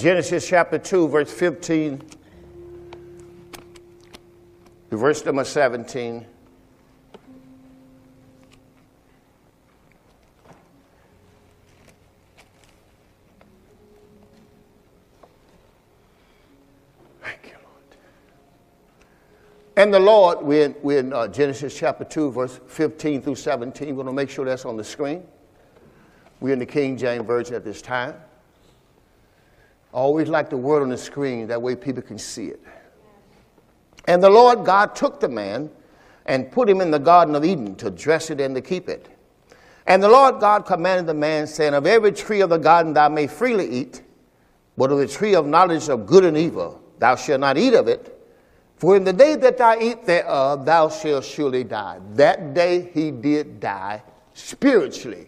Genesis chapter 2, verse 15 to verse number 17. Thank you, Lord. And the Lord, we're in Genesis chapter 2, verse 15 through 17. We're going to make sure that's on the screen. We're in the King James Version at this time. I always like the word on the screen, that way people can see it. And the Lord God took the man and put him in the Garden of Eden to dress it and to keep it. And the Lord God commanded the man, saying, of every tree of the garden thou may freely eat, but of the tree of knowledge of good and evil thou shalt not eat of it, for in the day that thou eat thereof thou shalt surely die. That day he did die spiritually.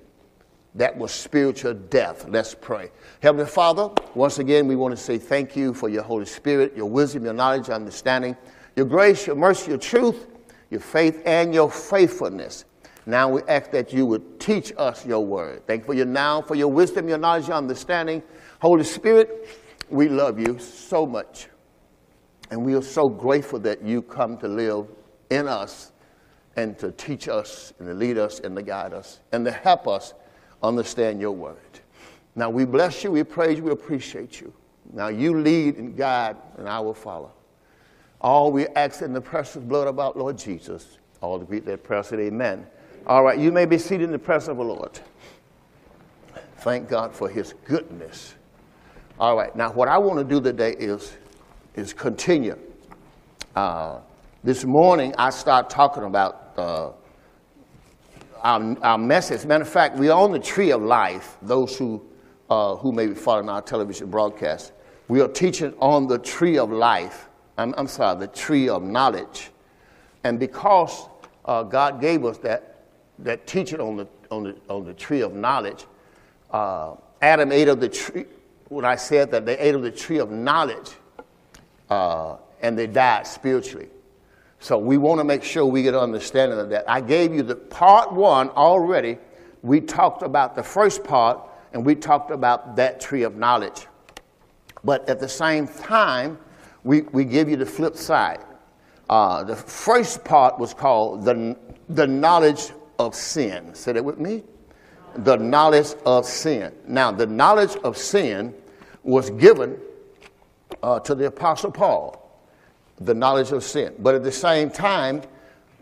That was spiritual death. Let's pray. Heavenly Father, once again, we want to say thank you for your Holy Spirit, your wisdom, your knowledge, your understanding, your grace, your mercy, your truth, your faith, and your faithfulness. Now we ask that you would teach us your word. Thank you for your now, for your wisdom, your knowledge, your understanding. Holy Spirit, we love you so much. And we are so grateful that you come to live in us and to teach us and to lead us and to guide us and to help us understand your word. Now we bless you, we praise you, we appreciate you. Now you lead and guide, and I will follow. All we ask in the precious blood of our Lord Jesus. All to greet that prayer said, amen. All right, you may be seated in the presence of the Lord. Thank God for his goodness. All right, now what I want to do today is continue. This morning I start talking about our message. As a matter of fact, we are on the tree of life, those who may be following our television broadcast. We are teaching on the tree of life. I'm sorry, the tree of knowledge. And because God gave us that teaching on the tree of knowledge, Adam ate of the tree, when I said that they ate of the tree of knowledge, and they died spiritually. So we want to make sure we get an understanding of that. I gave you the part one already. We talked about the first part, and we talked about that tree of knowledge. But at the same time, we give you the flip side. The first part was called the knowledge of sin. Say that with me. The knowledge of sin. Now, the knowledge of sin was given to the Apostle Paul. The knowledge of sin. But at the same time,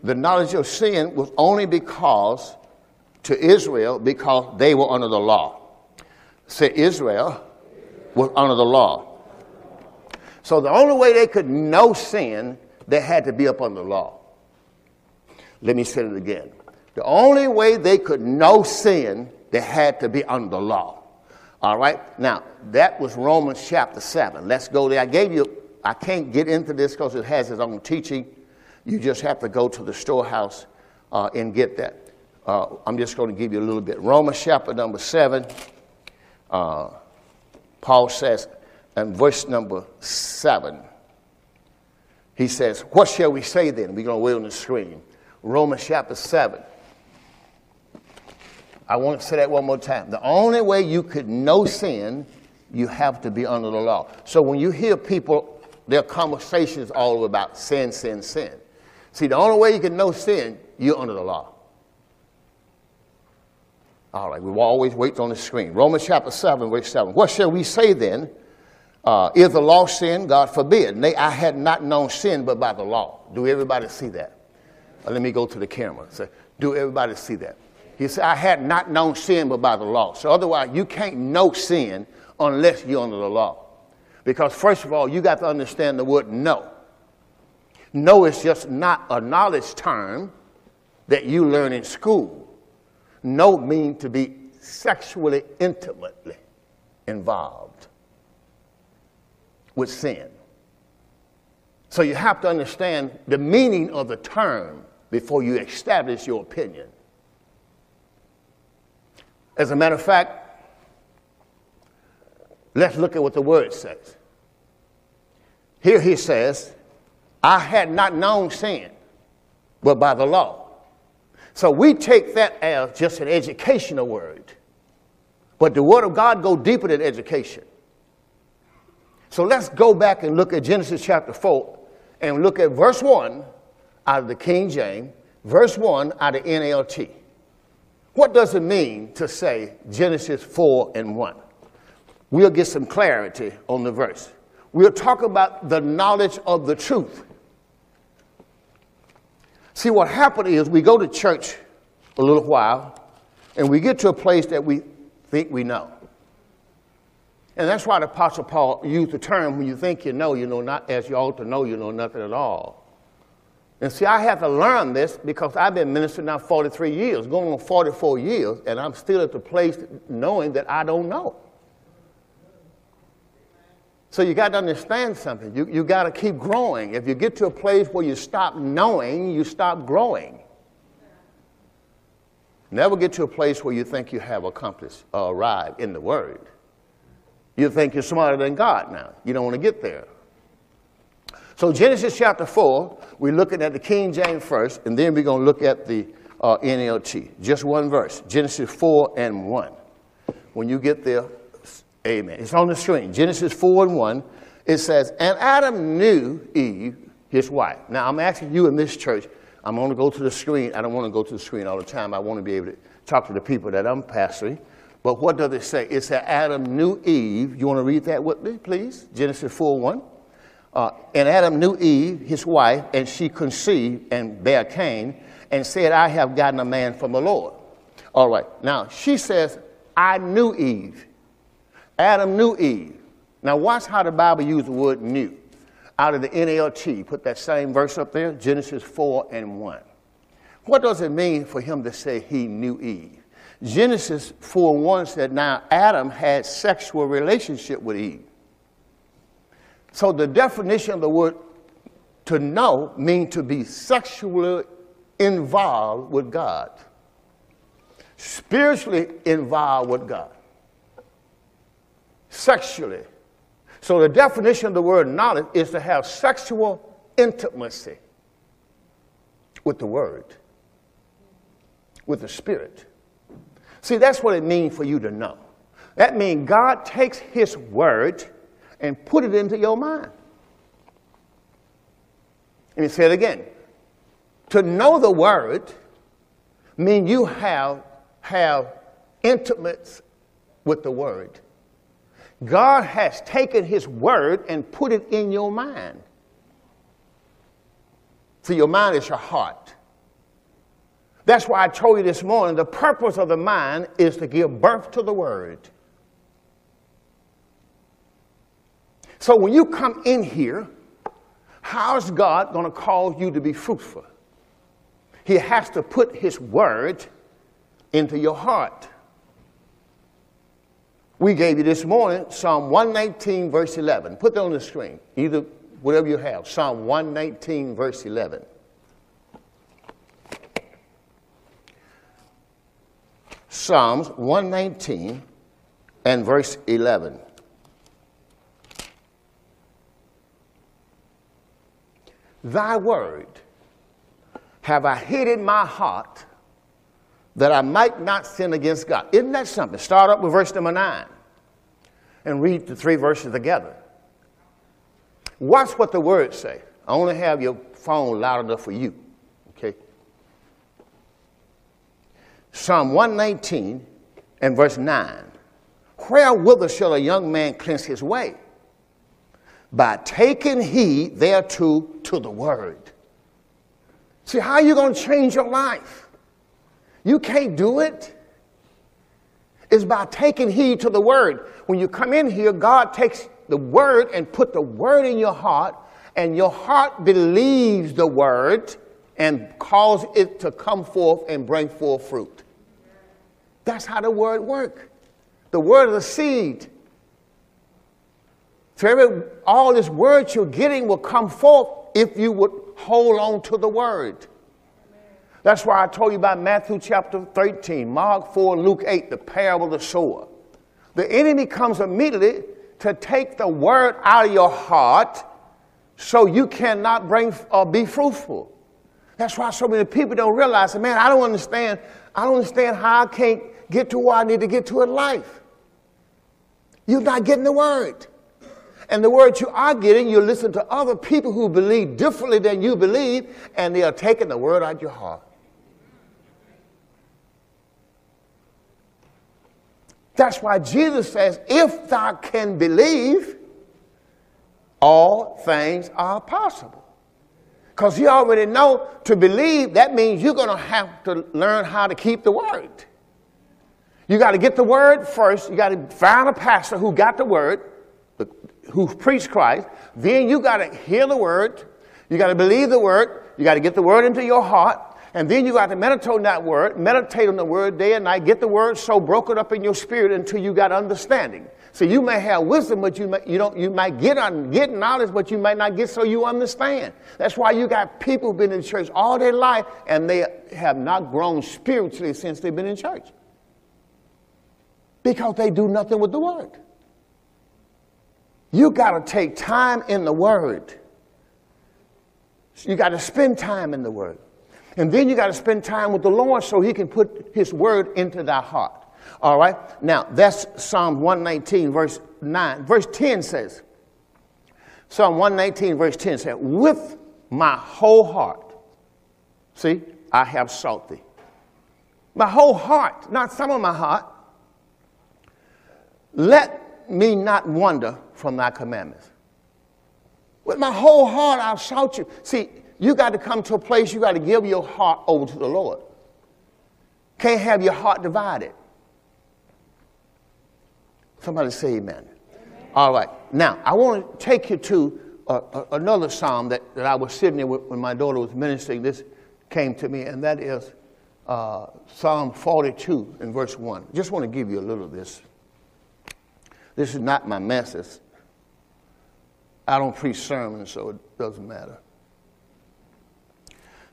the knowledge of sin was only because to Israel, because they were under the law. Say, Israel was under the law. So the only way they could know sin, they had to be up under the law. Let me say it again. The only way they could know sin, they had to be under the law. All right? Now, that was Romans chapter 7. Let's go there. I can't get into this because it has its own teaching. You just have to go to the storehouse and get that. I'm just going to give you a little bit. Romans chapter number 7, Paul says, in verse number 7, he says, what shall we say then? We're going to wait on the screen. Romans chapter 7. I want to say that one more time. The only way you could know sin, you have to be under the law. So when you hear people, their conversations all about sin, sin, sin. See, the only way you can know sin, you're under the law. All right, we will always wait on the screen. Romans chapter 7, verse 7. What shall we say then? Is the law sin? God forbid. Nay, I had not known sin but by the law. Do everybody see that? Let me go to the camera. So, do everybody see that? He said, I had not known sin but by the law. So otherwise, you can't know sin unless you're under the law. Because first of all, you got to understand the word know. Know is just not a knowledge term that you learn in school. Know means to be sexually intimately involved with sin. So you have to understand the meaning of the term before you establish your opinion. As a matter of fact, let's look at what the word says. Here he says, I had not known sin, but by the law. So we take that as just an educational word. But the word of God goes deeper than education. So let's go back and look at Genesis chapter 4 and look at verse 1 out of the King James, verse 1 out of NLT. What does it mean to say Genesis 4 and 1? We'll get some clarity on the verse. We'll talk about the knowledge of the truth. See, what happened is we go to church a little while, and we get to a place that we think we know. And that's why the Apostle Paul used the term, when you think you know not as you ought to know, you know nothing at all. And see, I have to learn this because I've been ministering now 43 years, going on 44 years, and I'm still at the place knowing that I don't know. So you got to understand something. You got to keep growing. If you get to a place where you stop knowing, you stop growing. Never get to a place where you think you have accomplished or arrived in the Word. You think you're smarter than God now. You don't want to get there. So Genesis chapter 4, we're looking at the King James first, and then we're going to look at the NLT. Just one verse, Genesis 4 and 1. When you get there, amen. It's on the screen. Genesis 4 and 1, it says, and Adam knew Eve, his wife. Now, I'm asking you in this church, I'm going to go to the screen. I don't want to go to the screen all the time. I want to be able to talk to the people that I'm pastoring. But what does it say? It said Adam knew Eve. You want to read that with me, please? Genesis 4:1. And Adam knew Eve, his wife, and she conceived and bare Cain, and said, I have gotten a man from the Lord. All right. Now, she says, I knew Eve. Adam knew Eve. Now, watch how the Bible uses the word knew. Out of the NLT, put that same verse up there, Genesis 4 and 1. What does it mean for him to say he knew Eve? Genesis 4 and 1 said, now Adam had sexual relationship with Eve. So the definition of the word to know means to be sexually involved with God. Spiritually involved with God. Sexually. So the definition of the word knowledge is to have sexual intimacy with the Word, with the Spirit. See, that's what it means for you to know. That means God takes His Word and put it into your mind. And He said again, to know the Word means you have intimacy with the Word. God has taken His Word and put it in your mind. So your mind is your heart. That's why I told you this morning, the purpose of the mind is to give birth to the Word. So when you come in here, how's God going to cause you to be fruitful? He has to put His Word into your heart. We gave you this morning Psalm 119, verse 11. Put that on the screen, either whatever you have. Psalm 119, verse 11. Psalms 119 and verse 11. Thy word have I hid in my heart, that I might not sin against God. Isn't that something? Start up with verse number 9 and read the three verses together. Watch what the words say. I only have your phone loud enough for you. Okay. Psalm 119 and verse 9. Wherewithal shall a young man cleanse his way? By taking heed thereto to the word. See, how are you going to change your life? You can't do it. It's by taking heed to the word. When you come in here, God takes the word and put the word in your heart, and your heart believes the word and causes it to come forth and bring forth fruit. That's how the word works. The word is a seed. So all this word you're getting will come forth if you would hold on to the word. That's why I told you about Matthew chapter 13, Mark 4, Luke 8, the parable of the sower. The enemy comes immediately to take the word out of your heart so you cannot bring or be fruitful. That's why so many people don't realize, man, I don't understand how I can't get to where I need to get to in life. You're not getting the word. And the word you are getting, you listen to other people who believe differently than you believe, and they are taking the word out of your heart. That's why Jesus says, if thou can believe, all things are possible. Because you already know to believe, that means you're going to have to learn how to keep the word. You got to get the word first. You got to find a pastor who got the word, who preached Christ. Then you got to hear the word. You got to believe the word. You got to get the word into your heart. And then you got to meditate on that word, meditate on the word day and night, get the word so broken up in your spirit until you got understanding. So you may have wisdom, but you might get knowledge, but you might not get so you understand. That's why you got people who've been in church all their life, and they have not grown spiritually since they've been in church. Because they do nothing with the word. You got to take time in the word. You got to spend time in the word. And then you got to spend time with the Lord so he can put his word into thy heart. All right. Now, that's Psalm 119, verse 9. Verse 10 says, Psalm 119, verse 10 says, with my whole heart, see, I have sought thee. My whole heart, not some of my heart. Let me not wander from thy commandments. With my whole heart, I've sought you. See, you got to come to a place, you got to give your heart over to the Lord. Can't have your heart divided. Somebody say amen. Amen. All right. Now, I want to take you to another psalm that I was sitting in with when my daughter was ministering. This came to me, and that is Psalm 42 and verse 1. Just want to give you a little of this. This is not my message. I don't preach sermons, so it doesn't matter.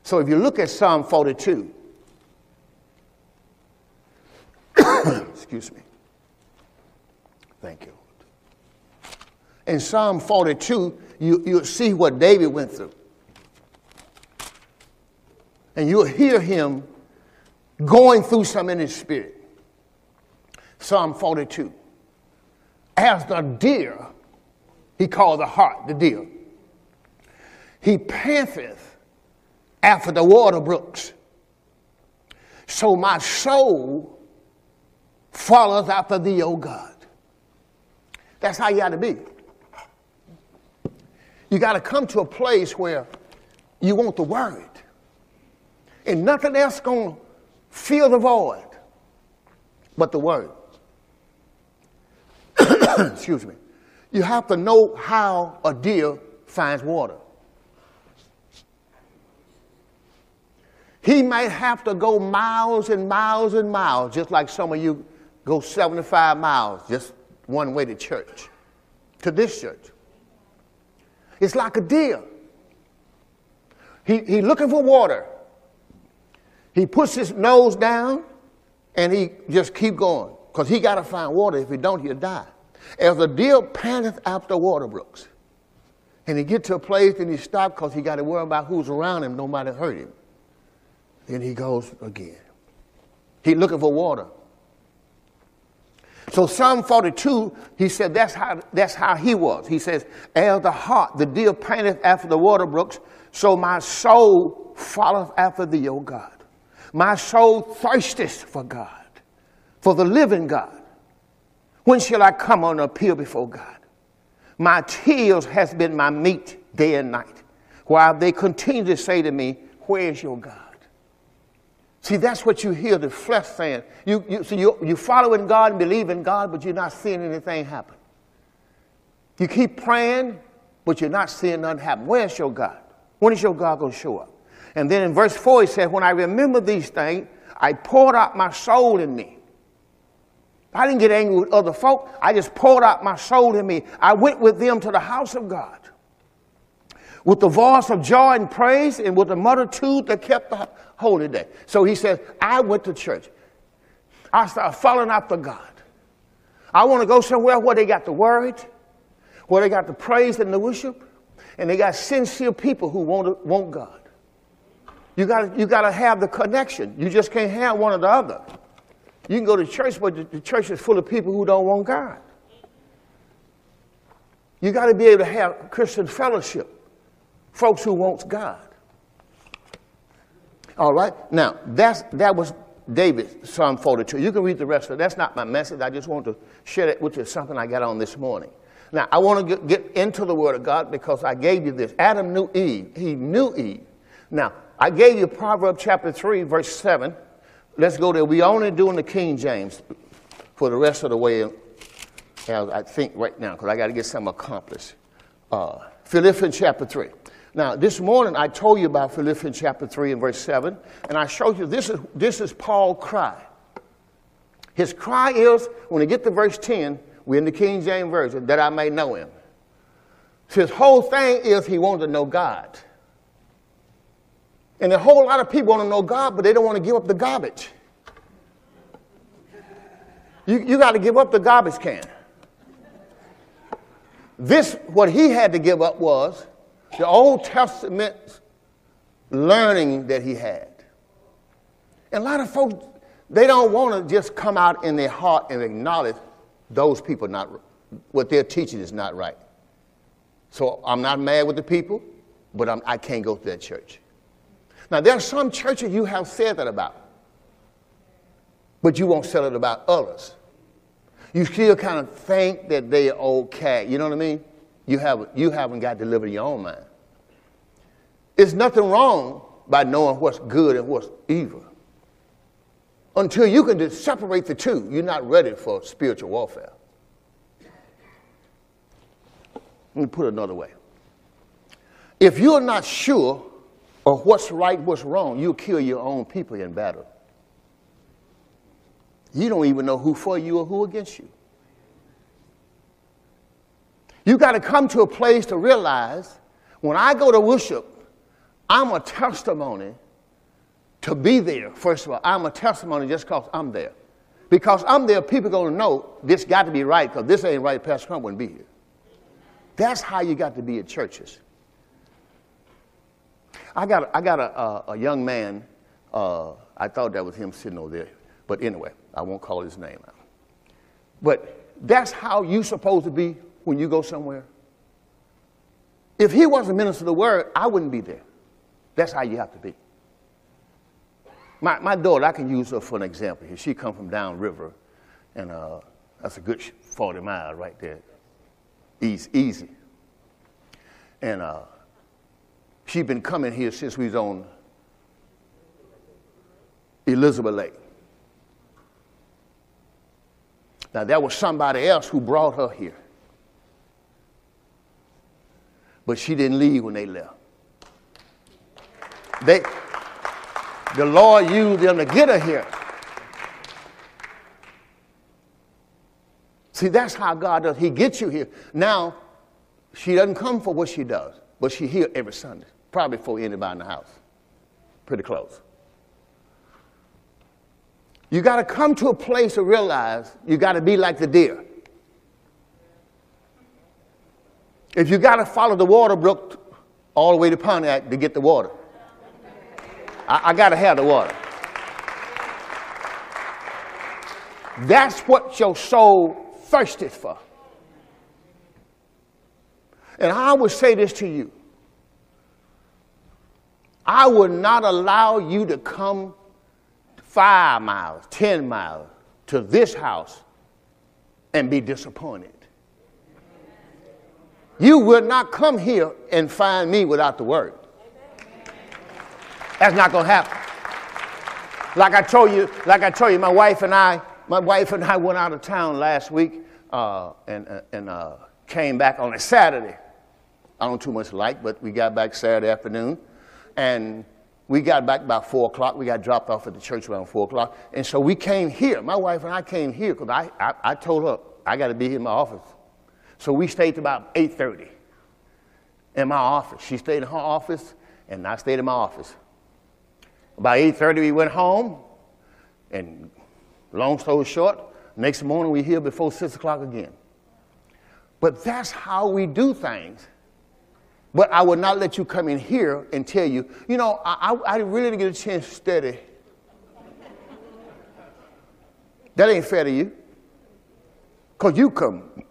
So if you look at Psalm 42, excuse me, thank you. In Psalm 42, you'll see what David went through. And you'll hear him going through something in his spirit. Psalm 42. As the deer, he called the heart the deer. He panteth after the water brooks. So my soul follows after thee, O God. That's how you got to be. You got to come to a place where you want the word. And nothing else going to fill the void but the word. Excuse me. You have to know how a deer finds water. He might have to go miles and miles and miles, just like some of you go 75 miles just one way to church, to this church. It's like a deer. He's looking for water. He puts his nose down, and he just keep going, because he got to find water. If he don't, he'll die. As a deer panteth after water brooks. And he get to a place, and he stops because he got to worry about who's around him, nobody hurt him. Then he goes again. He's looking for water. So Psalm 42, he said that's how he was. He says, as the heart, the deer panteth after the water brooks, so my soul followeth after thee, O God. My soul thirsteth for God, for the living God. When shall I come and appear before God? My tears has been my meat day and night, while they continue to say to me, where is your God? See, that's what you hear the flesh saying. You follow in God and believe in God, but you're not seeing anything happen. You keep praying, but you're not seeing nothing happen. Where's your God? When is your God going to show up? And then in verse 4, he said, when I remember these things, I poured out my soul in me. I didn't get angry with other folk. I just poured out my soul in me. I went with them to the house of God, with the voice of joy and praise, and with the multitude that kept the holy day. So he says, I went to church. I started following after God. I want to go somewhere where they got the word, where they got the praise and the worship, and they got sincere people who want God. You got to have the connection. You just can't have one or the other. You can go to church, but the church is full of people who don't want God. You got to be able to have Christian fellowship. Folks who wants God. All right? Now, that was David, Psalm 42. You can read the rest of it. That's not my message. I just want to share it with you. Something I got on this morning. Now, I want to get into the Word of God because I gave you this. Adam knew Eve. He knew Eve. Now, I gave you Proverbs chapter 3, verse 7. Let's go there. We only doing the King James for the rest of the way, I think, right now, because I got to get something accomplished. Philippians chapter 3. Now, this morning I told you about Philippians chapter 3 and verse 7, and I showed you this is Paul's cry. His cry is, when you get to verse 10, we're in the King James Version, that I may know him. So his whole thing is he wanted to know God. And a whole lot of people want to know God, but they don't want to give up the garbage. You got to give up the garbage can. This, what he had to give up was the Old Testament learning that he had. And a lot of folks, they don't want to just come out in their heart and acknowledge those people not, what they're teaching is not right. So I'm not mad with the people, but I can't go to that church. Now, there are some churches you have said that about, but you won't say it about others. You still kind of think that they're okay. You know what I mean? You haven't got delivered in your own mind. It's nothing wrong by knowing what's good and what's evil. Until you can just separate the two, you're not ready for spiritual warfare. Let me put it another way. If you're not sure of what's right, what's wrong, you'll kill your own people in battle. You don't even know who for you or who against you. You got to come to a place to realize, when I go to worship, I'm a testimony to be there. First of all, I'm a testimony just because I'm there. Because I'm there, people are going to know this got to be right, because this ain't right, Pastor Crump wouldn't be here. That's how you got to be at churches. I got a young man, I thought that was him sitting over there. But anyway, I won't call his name out. But that's how you're supposed to be when you go somewhere. If he wasn't minister of the word, I wouldn't be there. That's how you have to be. My daughter, I can use her for an example here. She come from downriver, and that's a good 40 miles right there. Easy. And she's been coming here since we was on Elizabeth Lake. Now, there was somebody else who brought her here. But she didn't leave when they left. The Lord used them to get her here. See, that's how God does. He gets you here. Now, she doesn't come for what she does, but she's here every Sunday, probably before anybody in the house. Pretty close. You got to come to a place to realize you got to be like the deer. If you got to follow the water brook all the way to Pontiac to get the water, I got to have the water. That's what your soul thirsted for. And I would say this to you. I would not allow you to come 5 miles, 10 miles to this house and be disappointed. You will not come here and find me without the word. That's not going to happen. Like I told you, my wife and I went out of town last week and came back on a Saturday. I don't too much like, but we got back Saturday afternoon, and we got back by 4 o'clock. We got dropped off at the church around 4 o'clock. And so we came here. My wife and I came here because I told her I got to be here in my office. So we stayed to about 8:30 in my office. She stayed in her office, and I stayed in my office. About 8:30, we went home. And long story short, next morning we here before 6 o'clock again. But that's how we do things. But I would not let you come in here and tell you, you know, I really didn't get a chance to study. That ain't fair to you. Because you come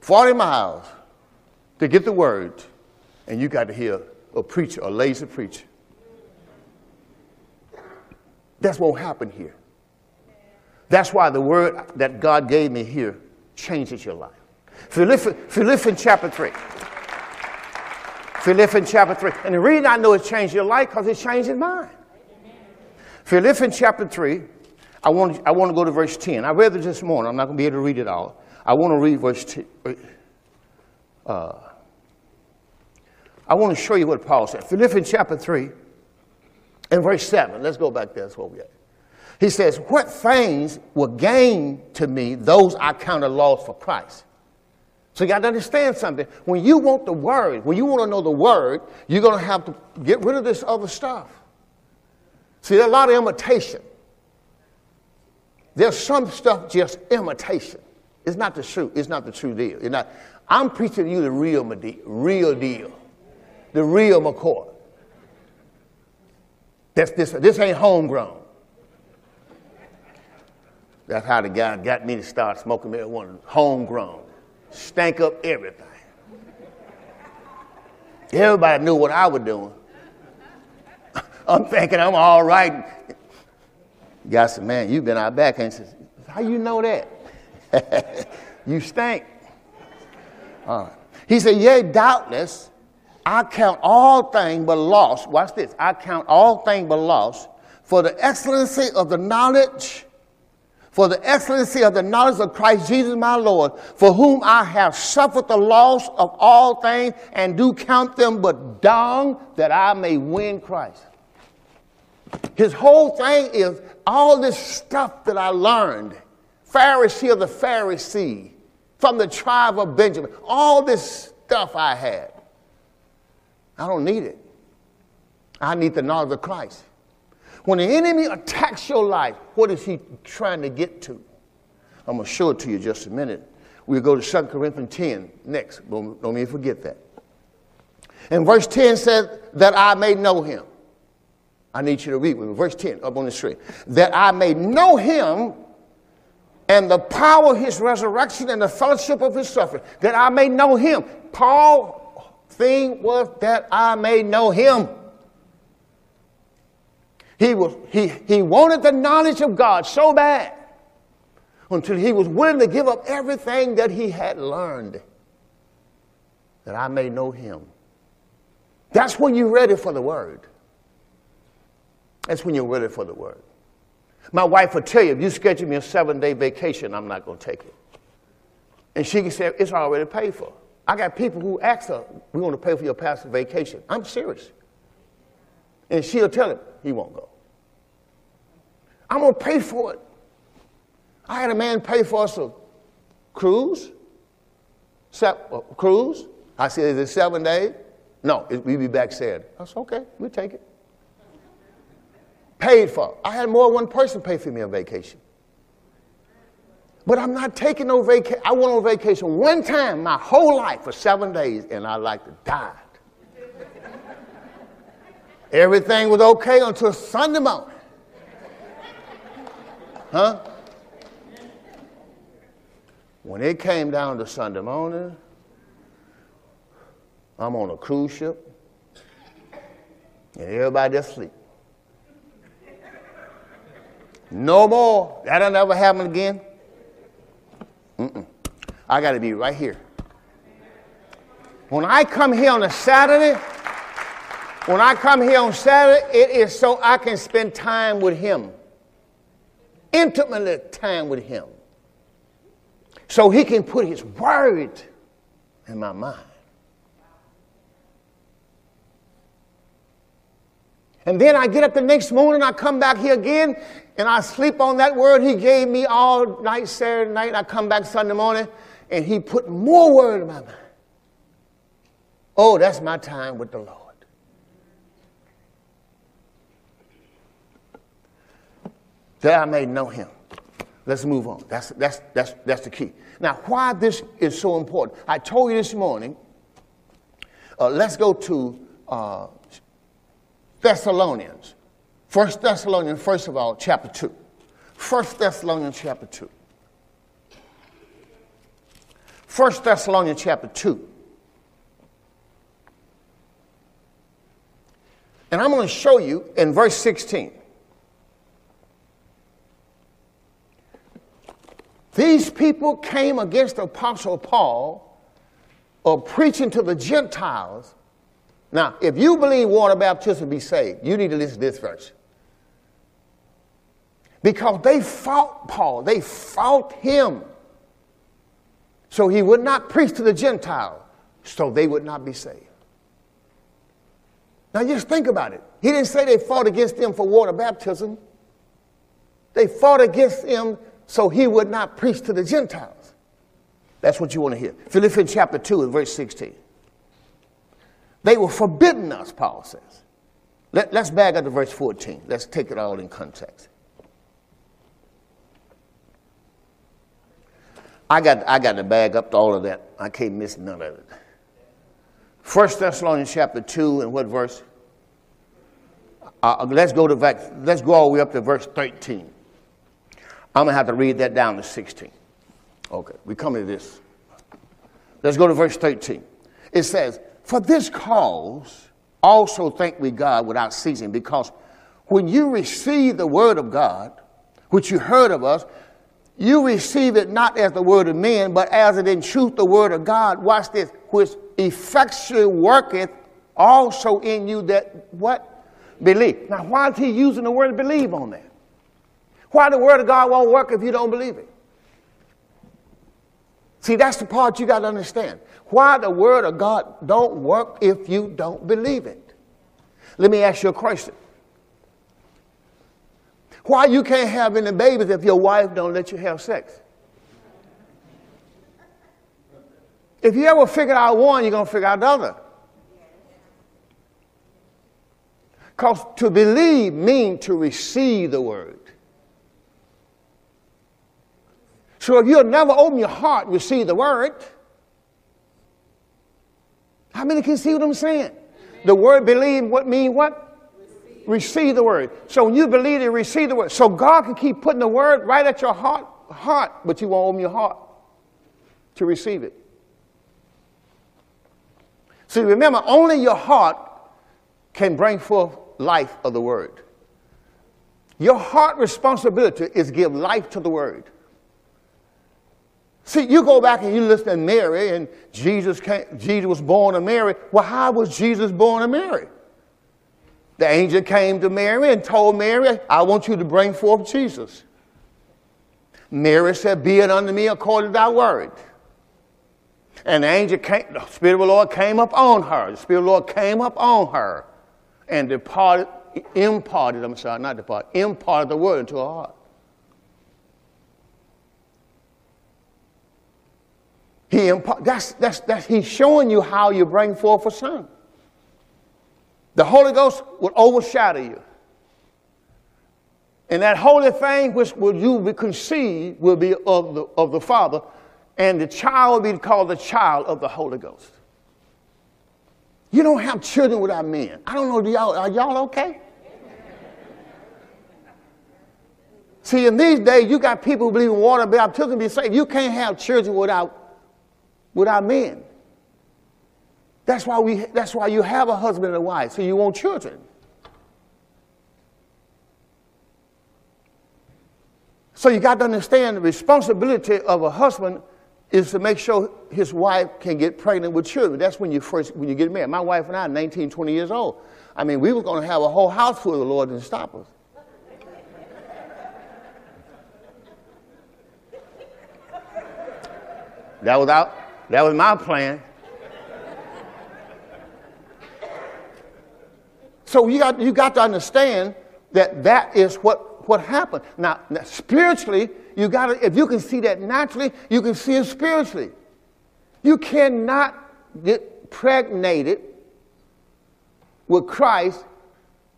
40 miles to get the word, and you got to hear a preacher, a lazy preacher. That's what happened here. That's why the word that God gave me here changes your life. Philippians chapter 3. Philippians chapter 3. And the reason I know it changed your life because it changed mine. Philippians chapter 3. I want to go to verse 10. I read it this morning. I'm not going to be able to read it all. I want to read verse 10. I want to show you what Paul said. Philippians chapter 3 and verse 7. Let's go back there. That's where we are. He says, what things were gain to me, those I counted loss for Christ. So you got to understand something. When you want the word, when you want to know the word, you're going to have to get rid of this other stuff. See, there's a lot of imitation. There's some stuff just imitation. It's not the truth. It's not the true deal. It's not, I'm preaching to you the real deal, the real McCoy. This ain't homegrown. That's how the guy got me to start smoking marijuana, homegrown. Stank up everything. Everybody knew what I was doing. I'm thinking I'm all right. The guy said, man, you've been out back. And he says, how you know that? You stank. He said, yea, doubtless, I count all things but loss. Watch this. I count all things but loss for the excellency of the knowledge of Christ Jesus my Lord, for whom I have suffered the loss of all things, and do count them but dung, that I may win Christ. His whole thing is all this stuff that I learned, Pharisee of the Pharisee, from the tribe of Benjamin, all this stuff I had. I don't need it. I need the knowledge of Christ. When the enemy attacks your life, what is he trying to get to? I'm going to show it to you in just a minute. We'll go to 2 Corinthians 10 next. Don't even forget that. And verse 10 says, that I may know him. I need you to read with me. Verse 10 up on the screen. That I may know him and the power of his resurrection and the fellowship of his suffering. That I may know him. Paul's thing was that I may know him. He wanted the knowledge of God so bad until he was willing to give up everything that he had learned, that I may know him. That's when you're ready for the word. That's when you're ready for the word. My wife would tell you, if you schedule me a 7-day vacation, I'm not going to take it. And she can say, it's already paid for. I got people who ask her, we want to pay for your pastor's vacation. I'm serious. And she'll tell him, he won't go. I'm going to pay for it. I had a man pay for us a cruise. I said, is it 7 days? No, we'll be back Saturday. I said, okay, we'll take it. Paid for. I had more than one person pay for me a vacation. But I'm not taking no vacation. I went on vacation one time my whole life for 7 days, and I like to die. Everything was okay until Sunday morning. Huh? When it came down to Sunday morning, I'm on a cruise ship, and everybody asleep. No more. That'll never happen again. I got to be right here. When I come here on a Saturday... When I come here on Saturday, it is so I can spend time with him, intimate time with him, so he can put his word in my mind. And then I get up the next morning, I come back here again, and I sleep on that word he gave me all night, Saturday night. I come back Sunday morning, and he put more word in my mind. Oh, that's my time with the Lord. That I may know him. Let's move on. That's the key. Now, why this is so important. I told you this morning, let's go to Thessalonians. 1 Thessalonians, first of all, chapter 2. 1 Thessalonians, chapter 2. 1 Thessalonians, chapter 2. And I'm going to show you in verse 16. These people came against Apostle Paul of preaching to the Gentiles. Now, if you believe water baptism will be saved, you need to listen to this verse. Because they fought Paul. They fought him. So he would not preach to the Gentiles. So they would not be saved. Now just think about it. He didn't say they fought against him for water baptism. They fought against him so he would not preach to the Gentiles. That's what you want to hear. Philippians chapter 2 and verse 16. They were forbidding us, Paul says. Let's back up to verse 14. Let's take it all in context. I got to bag up to all of that. I can't miss none of it. 1 Thessalonians chapter 2 and what verse? Let's go all the way up to verse 13. I'm going to have to read that down to 16. Okay, we come to this. Let's go to verse 13. It says, "For this cause also thank we God without ceasing, because when you receive the word of God, which you heard of us, you receive it not as the word of men, but as it in truth the word of God." Watch this. "Which effectually worketh also in you that," what? "Believe." Now, why is he using the word believe on that? Why the word of God won't work if you don't believe it? See, that's the part you got to understand. Why the word of God don't work if you don't believe it. Let me ask you a question. Why you can't have any babies if your wife don't let you have sex? If you ever figure out one, you're going to figure out the other. Because to believe means to receive the word. So if you'll never open your heart and receive the word, how many can see what I'm saying? The word believe what mean what? Receive the word. So when you believe and receive the word. So God can keep putting the word right at your heart, but you won't open your heart to receive it. See, remember, only your heart can bring forth life of the word. Your heart responsibility is give life to the word. See, you go back and you listen to Mary, and Jesus was born of Mary. Well, how was Jesus born of Mary? The angel came to Mary and told Mary, "I want you to bring forth Jesus." Mary said, "Be it unto me according to thy word." And the angel came, the Spirit of the Lord came up on her. The Spirit of the Lord came up on her and imparted the word into her heart. He's showing you how you bring forth a son. The Holy Ghost will overshadow you. And that holy thing which will you be conceived will be of the Father, and the child will be called the child of the Holy Ghost. You don't have children without men. I don't know, are y'all okay? See, in these days, you got people who believe in water baptism to be saved. You can't have children without men. That's why you have a husband and a wife, so you want children. So you got to understand the responsibility of a husband is to make sure his wife can get pregnant with children. That's when you get married. My wife and I are 19, 20 years old. I mean, we were going to have a whole house full of the Lord and stop us. That was my plan. So you got to understand that is what happened. Now spiritually, you got to, if you can see that naturally, you can see it spiritually. You cannot get pregnated with Christ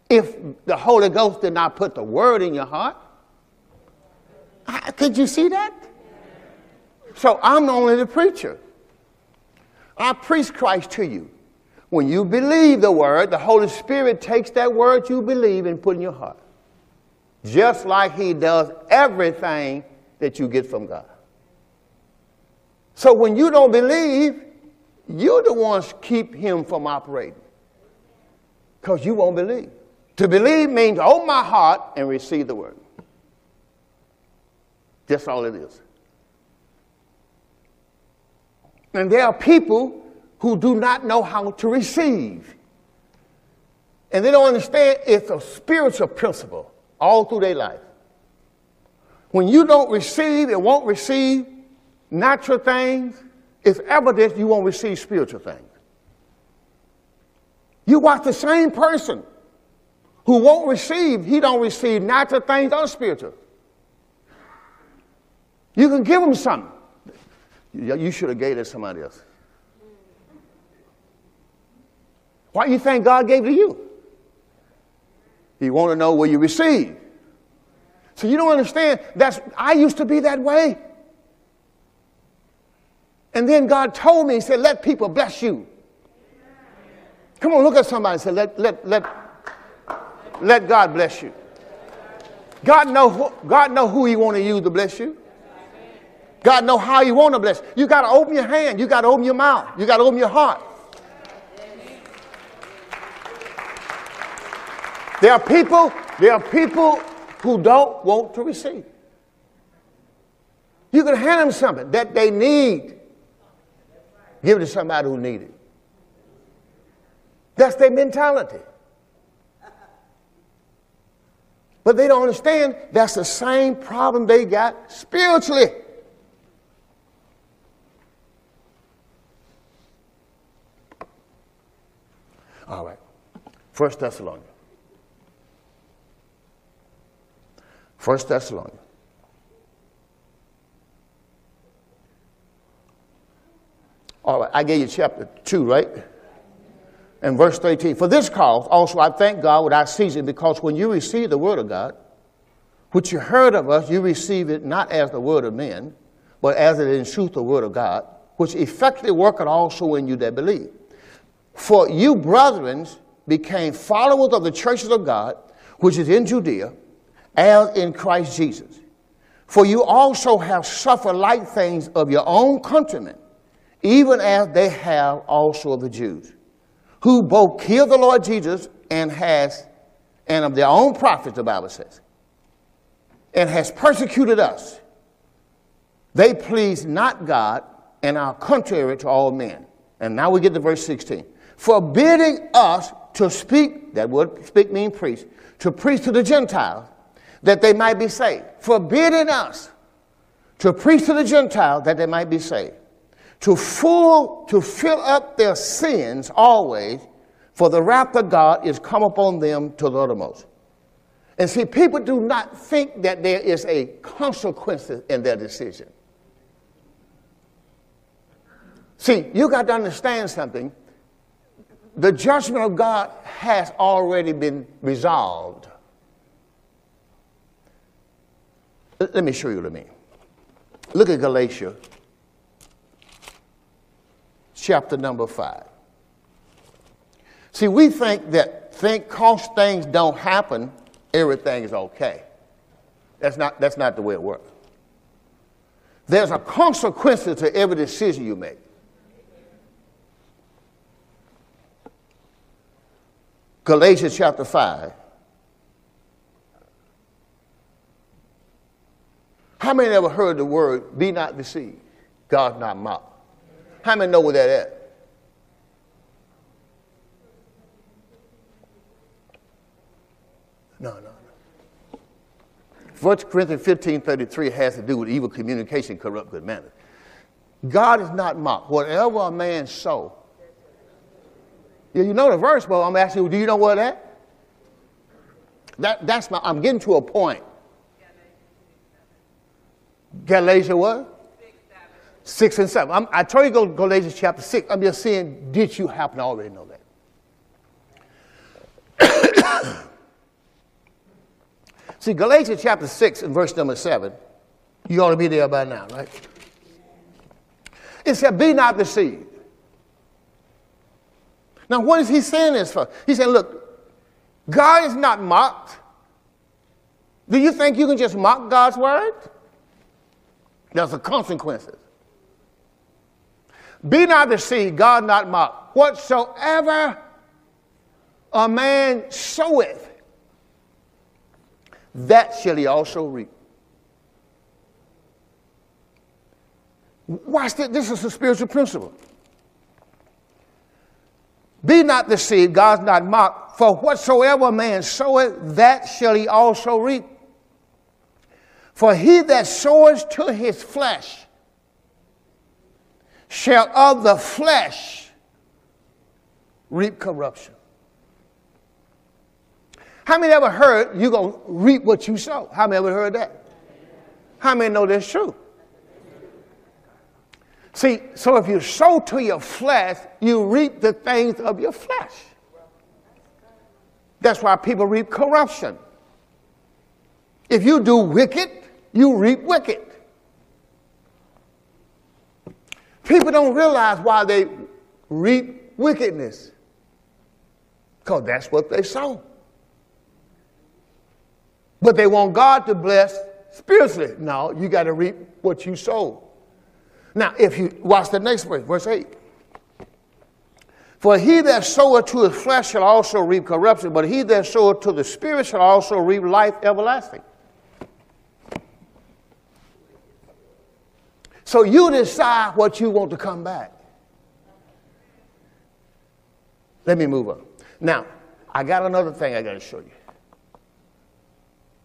if the Holy Ghost did not put the word in your heart. Could you see that? So I'm only the preacher. I preach Christ to you. When you believe the word, the Holy Spirit takes that word you believe and put in your heart. Just like he does everything that you get from God. So when you don't believe, you're the ones keep him from operating. because you won't believe. To believe means open my heart and receive the word. That's all it is. And there are people who do not know how to receive. And they don't understand it's a spiritual principle all through their life. When you don't receive, it won't receive natural things. It's evident you won't receive spiritual things. You watch the same person who won't receive, he don't receive natural things or spiritual. You can give him something. You should have gave it to somebody else. Why do you think God gave it to you? You want to know where you receive. So you don't understand. I used to be that way. And then God told me, he said, let people bless you. Come on, look at somebody and say, let God bless you. God know who he want to use to bless you. God know how you want to bless. You got to open your hand. You got to open your mouth. You got to open your heart. There are people who don't want to receive. You can hand them something that they need. Give it to somebody who needs it. That's their mentality. But they don't understand that's the same problem they got spiritually. All right. 1 Thessalonians. All right. I gave you chapter 2, right? And verse 13. For this cause also I thank God without ceasing, because when you receive the word of God, which you heard of us, you receive it not as the word of men, but as it is in truth the word of God, which effectually worketh also in you that believe. For you, brethren, became followers of the churches of God, which is in Judea, as in Christ Jesus. For you also have suffered like things of your own countrymen, even as they have also of the Jews, who both killed the Lord Jesus and of their own prophets, the Bible says, and has persecuted us. They pleased not God and are contrary to all men. And now we get to verse 16. Forbidding us to speak, that word speak means preach, to preach to the Gentiles that they might be saved. Forbidding us to preach to the Gentiles that they might be saved. To fill up their sins always, for the wrath of God is come upon them to the uttermost. And see, people do not think that there is a consequence in their decision. See, you got to understand something. The judgment of God has already been resolved. Let me show you what I mean. Look at Galatians chapter number 5. See, we think that because things don't happen, everything is okay. That's not the way it works. There's a consequence to every decision you make. Galatians chapter 5. How many ever heard the word, be not deceived, God's not mocked? How many know where that is? No. 1 Corinthians 15:33 has to do with evil communication, corrupt good manners. God is not mocked. Whatever a man sows, you know the verse, but I'm asking you, do you know where that? I'm getting to a point. Galatians what? 6 and 7. I told you to go to Galatians chapter 6. I'm just saying, did you happen to already know that? See, Galatians chapter 6 and verse number 7. You ought to be there by now, right? It said, be not deceived. Now, what is he saying this for? He said, look, God is not mocked. Do you think you can just mock God's word? There's a consequences. Be not deceived, God not mocked. Whatsoever a man soweth, that shall he also reap. Watch this. This is a spiritual principle. Be not deceived, God's not mocked, for whatsoever a man soweth, that shall he also reap. For he that soweth to his flesh shall of the flesh reap corruption. How many ever heard you're going to reap what you sow? How many ever heard that? How many know that's true? See, so if you sow to your flesh, you reap the things of your flesh. That's why people reap corruption. If you do wicked, you reap wicked. People don't realize why they reap wickedness, because that's what they sow. But they want God to bless spiritually. No, you got to reap what you sow. Now, if you watch the next verse, verse 8. For he that soweth to his flesh shall also reap corruption, but he that soweth to the Spirit shall also reap life everlasting. So you decide what you want to come back. Let me move on. Now, I got another thing I got to show you.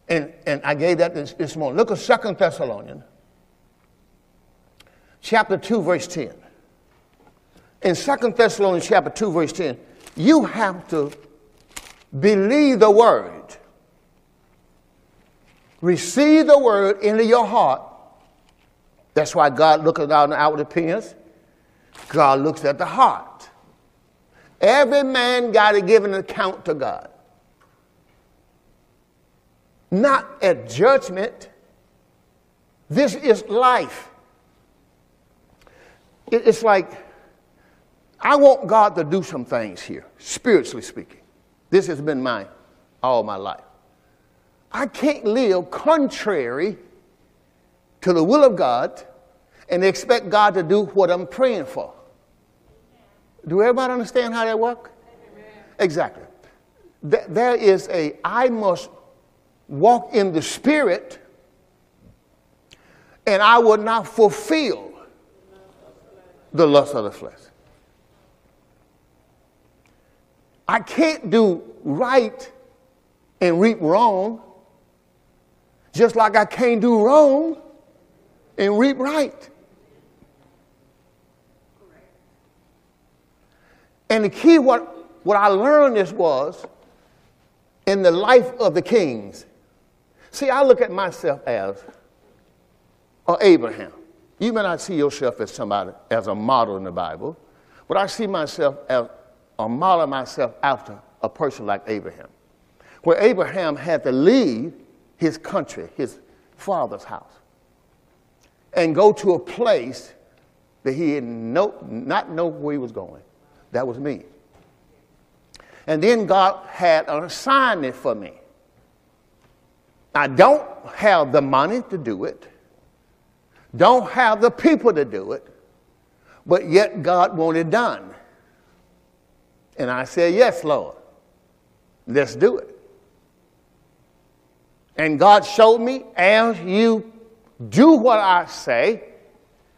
And I gave that this morning. Look at 2 Thessalonians. Chapter 2, verse 10. In 2 Thessalonians chapter 2, verse 10, you have to believe the word. Receive the word into your heart. That's why God looks at our outward appearance. God looks at the heart. Every man got to give an account to God. Not at judgment. This is life. It's like, I want God to do some things here, spiritually speaking. This has been mine all my life. I can't live contrary to the will of God and expect God to do what I'm praying for. Do everybody understand how that works? Exactly. There is a, I must walk in the Spirit and I will not fulfill the lust of the flesh. I can't do right and reap wrong, just like I can't do wrong and reap right. And the key, what I learned this was in the life of the kings. See, I look at myself as Abraham. You may not see yourself as somebody, as a model in the Bible, but I see myself as a model of myself after a person like Abraham, where Abraham had to leave his country, his father's house, and go to a place that he did not know where he was going. That was me. And then God had an assignment for me. I don't have the money to do it. Don't have the people to do it, but yet God wanted it done. And I said, yes, Lord, let's do it. And God showed me, as you do what I say,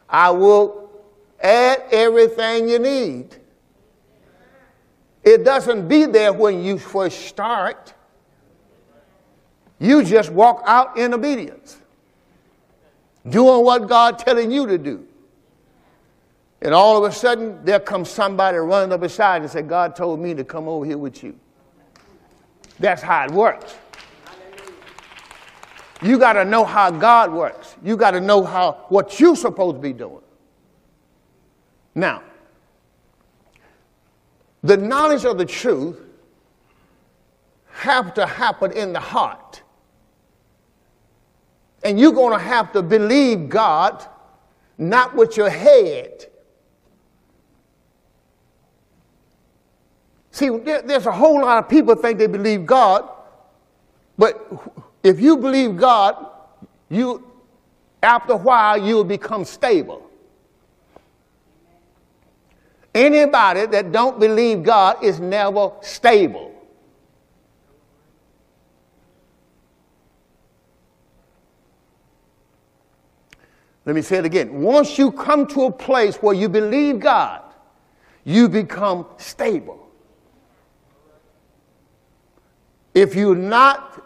I will add everything you need. It doesn't be there when you first start. You just walk out in obedience, doing what God's telling you to do. And all of a sudden, there comes somebody running up beside and say, God told me to come over here with you. That's how it works. You got to know how God works. You got to know how what you're supposed to be doing. Now, the knowledge of the truth have to happen in the heart. And you're going to have to believe God, not with your head. See, there's a whole lot of people think they believe God, but if you believe God, you, after a while, you'll become stable. Anybody that don't believe God is never stable. Let me say it again. Once you come to a place where you believe God, you become stable. If you're not,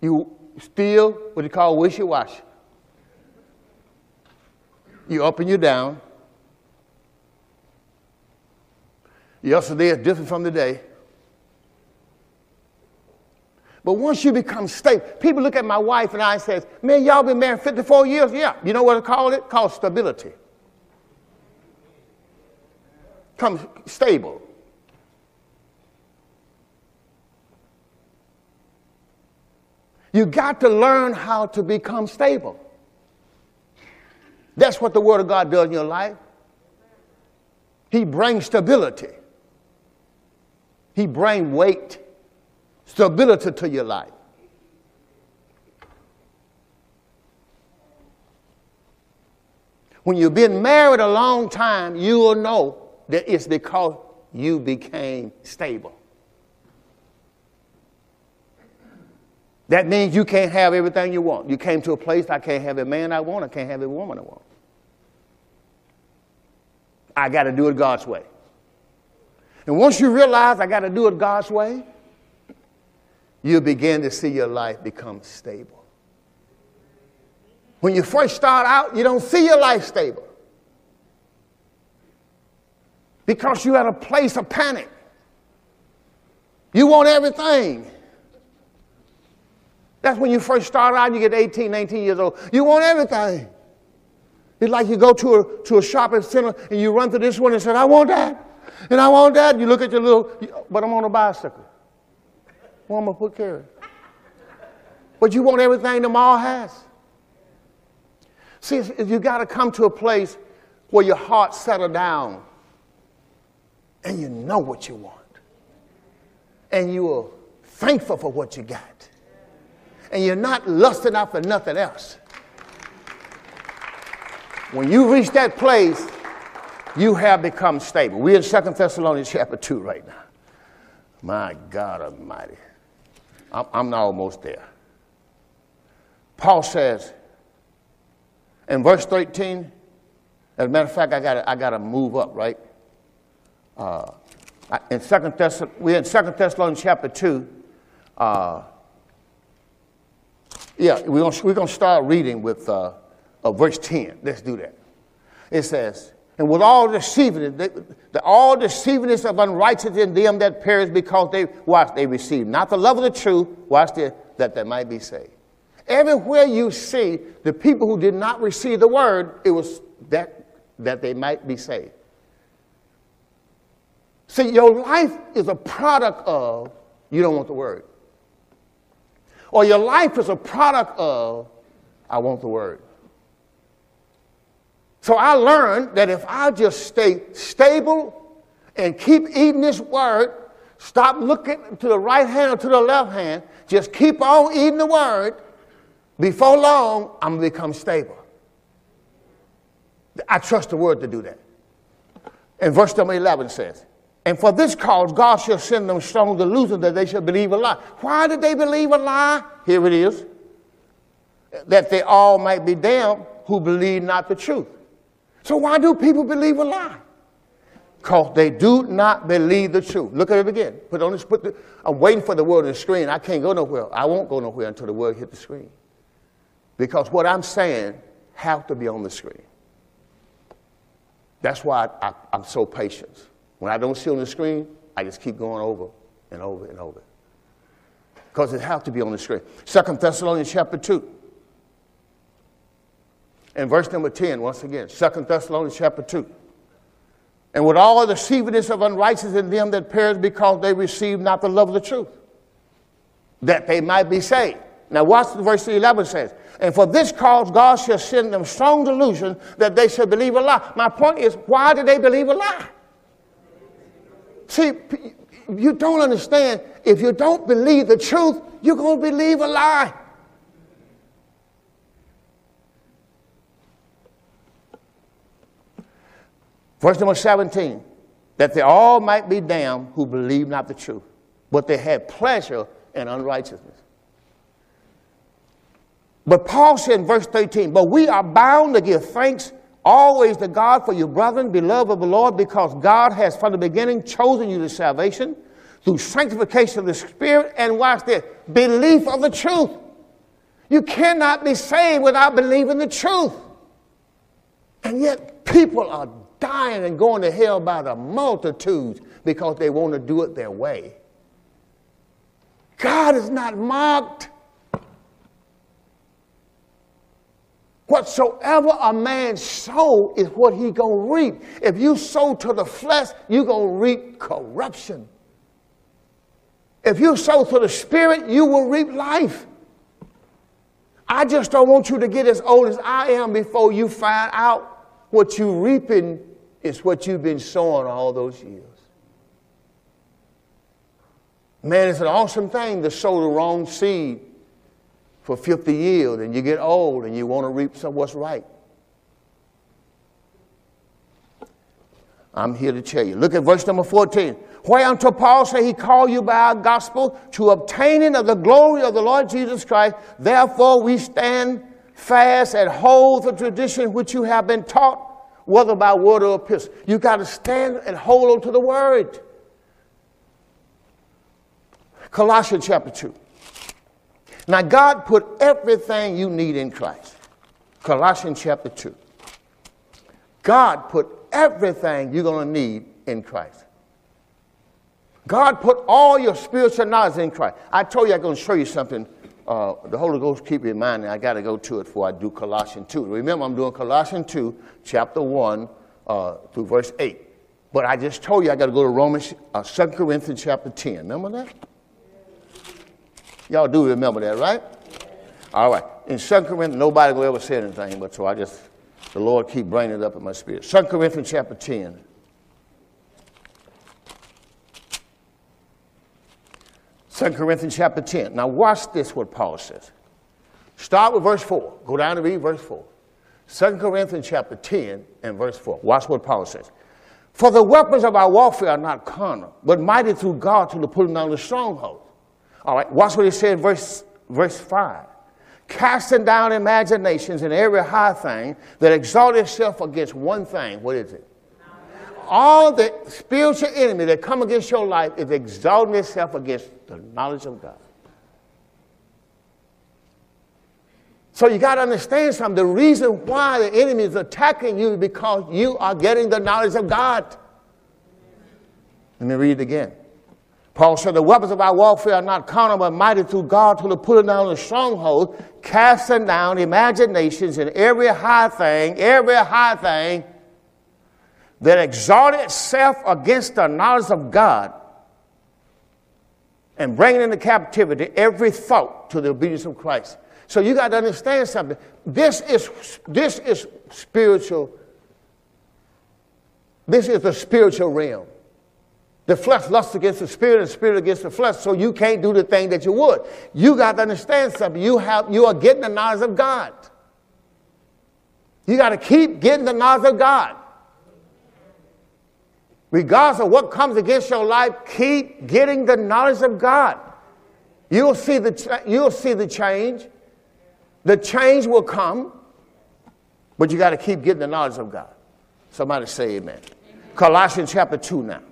you still, what you call wishy-washy. You up and you down. Yesterday is different from today. But once you become stable, people look at my wife and I and says, man, y'all been married 54 years? Yeah. You know what I call it? Called stability. Come stable. You got to learn how to become stable. That's what the Word of God does in your life. He brings stability. He brings weight. Stability to your life. When you've been married a long time, you will know that it's because you became stable. That means you can't have everything you want. You came to a place, I can't have a man I want, I can't have a woman I want. I got to do it God's way. And once you realize I got to do it God's way, you begin to see your life become stable. When you first start out, you don't see your life stable. Because you're at a place of panic. You want everything. That's when you first start out, you get 18, 19 years old. You want everything. It's like you go to a shopping center and you run through this one and say, I want that. And I want that. You look at your little, but I'm on a bicycle. Woman, who cares? But you want everything the mall has. See, you got to come to a place where your heart settles down and you know what you want. And you are thankful for what you got. And you're not lusting out for nothing else. When you reach that place, you have become stable. We're in 2 Thessalonians chapter 2 right now. My God Almighty. I'm almost there. Paul says in verse 13, as a matter of fact, I gotta move up, right? We're in 2 Thessalonians chapter 2. We're gonna start reading with verse 10. Let's do that. It says, and with all deceivingness, of unrighteousness in them that perish because they receive not the love of the truth, that they might be saved. Everywhere you see the people who did not receive the word, it was that they might be saved. See, your life is a product of you don't want the word. Or your life is a product of I want the word. So I learned that if I just stay stable and keep eating this word, stop looking to the right hand or to the left hand, just keep on eating the word, before long, I'm going to become stable. I trust the word to do that. And verse number 11 says, and for this cause God shall send them strong delusion that they shall believe a lie. Why did they believe a lie? Here it is. That they all might be damned who believe not the truth. So why do people believe a lie? Because they do not believe the truth. Look at it again. I'm waiting for the word on the screen. I can't go nowhere. I won't go nowhere until the word hits the screen. Because what I'm saying has to be on the screen. That's why I'm so patient. When I don't see on the screen, I just keep going over and over and over. Because it has to be on the screen. 2 Thessalonians chapter 2. And verse number 10, once again, 2 Thessalonians chapter 2. And with all the deceivingness of unrighteousness in them that perish because they receive not the love of the truth, that they might be saved. Now watch what verse 11 says. And for this cause God shall send them strong delusion that they shall believe a lie. My point is, why do they believe a lie? See, you don't understand. If you don't believe the truth, you're going to believe a lie. Verse number 17, that they all might be damned who believe not the truth, but they had pleasure in unrighteousness. But Paul said in verse 13, but we are bound to give thanks always to God for you, brethren, beloved of the Lord, because God has from the beginning chosen you to salvation through sanctification of the Spirit and, watch this, belief of the truth. You cannot be saved without believing the truth. And yet people are dying and going to hell by the multitudes because they want to do it their way. God is not mocked. Whatsoever a man sow is what he gonna reap. If you sow to the flesh, you're gonna reap corruption. If you sow to the Spirit, you will reap life. I just don't want you to get as old as I am before you find out what you're reaping is what you've been sowing all those years. Man, it's an awesome thing to sow the wrong seed for 50 years, and you get old and you want to reap some what's right. I'm here to tell you. Look at verse number 14. Whereunto Paul said he called you by our gospel to obtaining of the glory of the Lord Jesus Christ. Therefore we stand fast and hold the tradition which you have been taught, whether by word or epistle. You've got to stand and hold on to the word. Colossians chapter 2. Now, God put everything you need in Christ. Colossians chapter 2. God put everything you're going to need in Christ. God put all your spiritual knowledge in Christ. I told you I'm going to show you something. The Holy Ghost keep in mind, and I got to go to it before I do Colossians 2. Remember, I'm doing Colossians 2, chapter 1 through verse 8. But I just told you I got to go to 2 Corinthians chapter 10. Remember that? Y'all do remember that, right? All right. In 2 Corinthians, nobody will ever say anything, but so I just, the Lord keep bringing it up in my spirit. 2 Corinthians chapter 10. Now watch this, what Paul says. Start with verse 4. Go down and read verse 4. 2 Corinthians chapter 10 and verse 4. Watch what Paul says. For the weapons of our warfare are not carnal, but mighty through God to the pulling down the stronghold. All right, watch what he said in verse 5. Casting down imaginations and every high thing that exalts itself against one thing. What is it? All the spiritual enemy that come against your life is exalting itself against the knowledge of God. So you got to understand something. The reason why the enemy is attacking you is because you are getting the knowledge of God. Let me read it again. Paul said, the weapons of our warfare are not carnal, but mighty through God to the pulling down the stronghold, casting down imaginations and every high thing that exalted itself against the knowledge of God, and bringing into captivity every thought to the obedience of Christ. So you got to understand something. This is spiritual. This is the spiritual realm. The flesh lusts against the spirit, and the spirit against the flesh, so you can't do the thing that you would. You got to understand something. You are getting the knowledge of God. You got to keep getting the knowledge of God. Regardless of what comes against your life, keep getting the knowledge of God. You'll see the change. The change will come, but you got to keep getting the knowledge of God. Somebody say amen. Colossians chapter 2 now.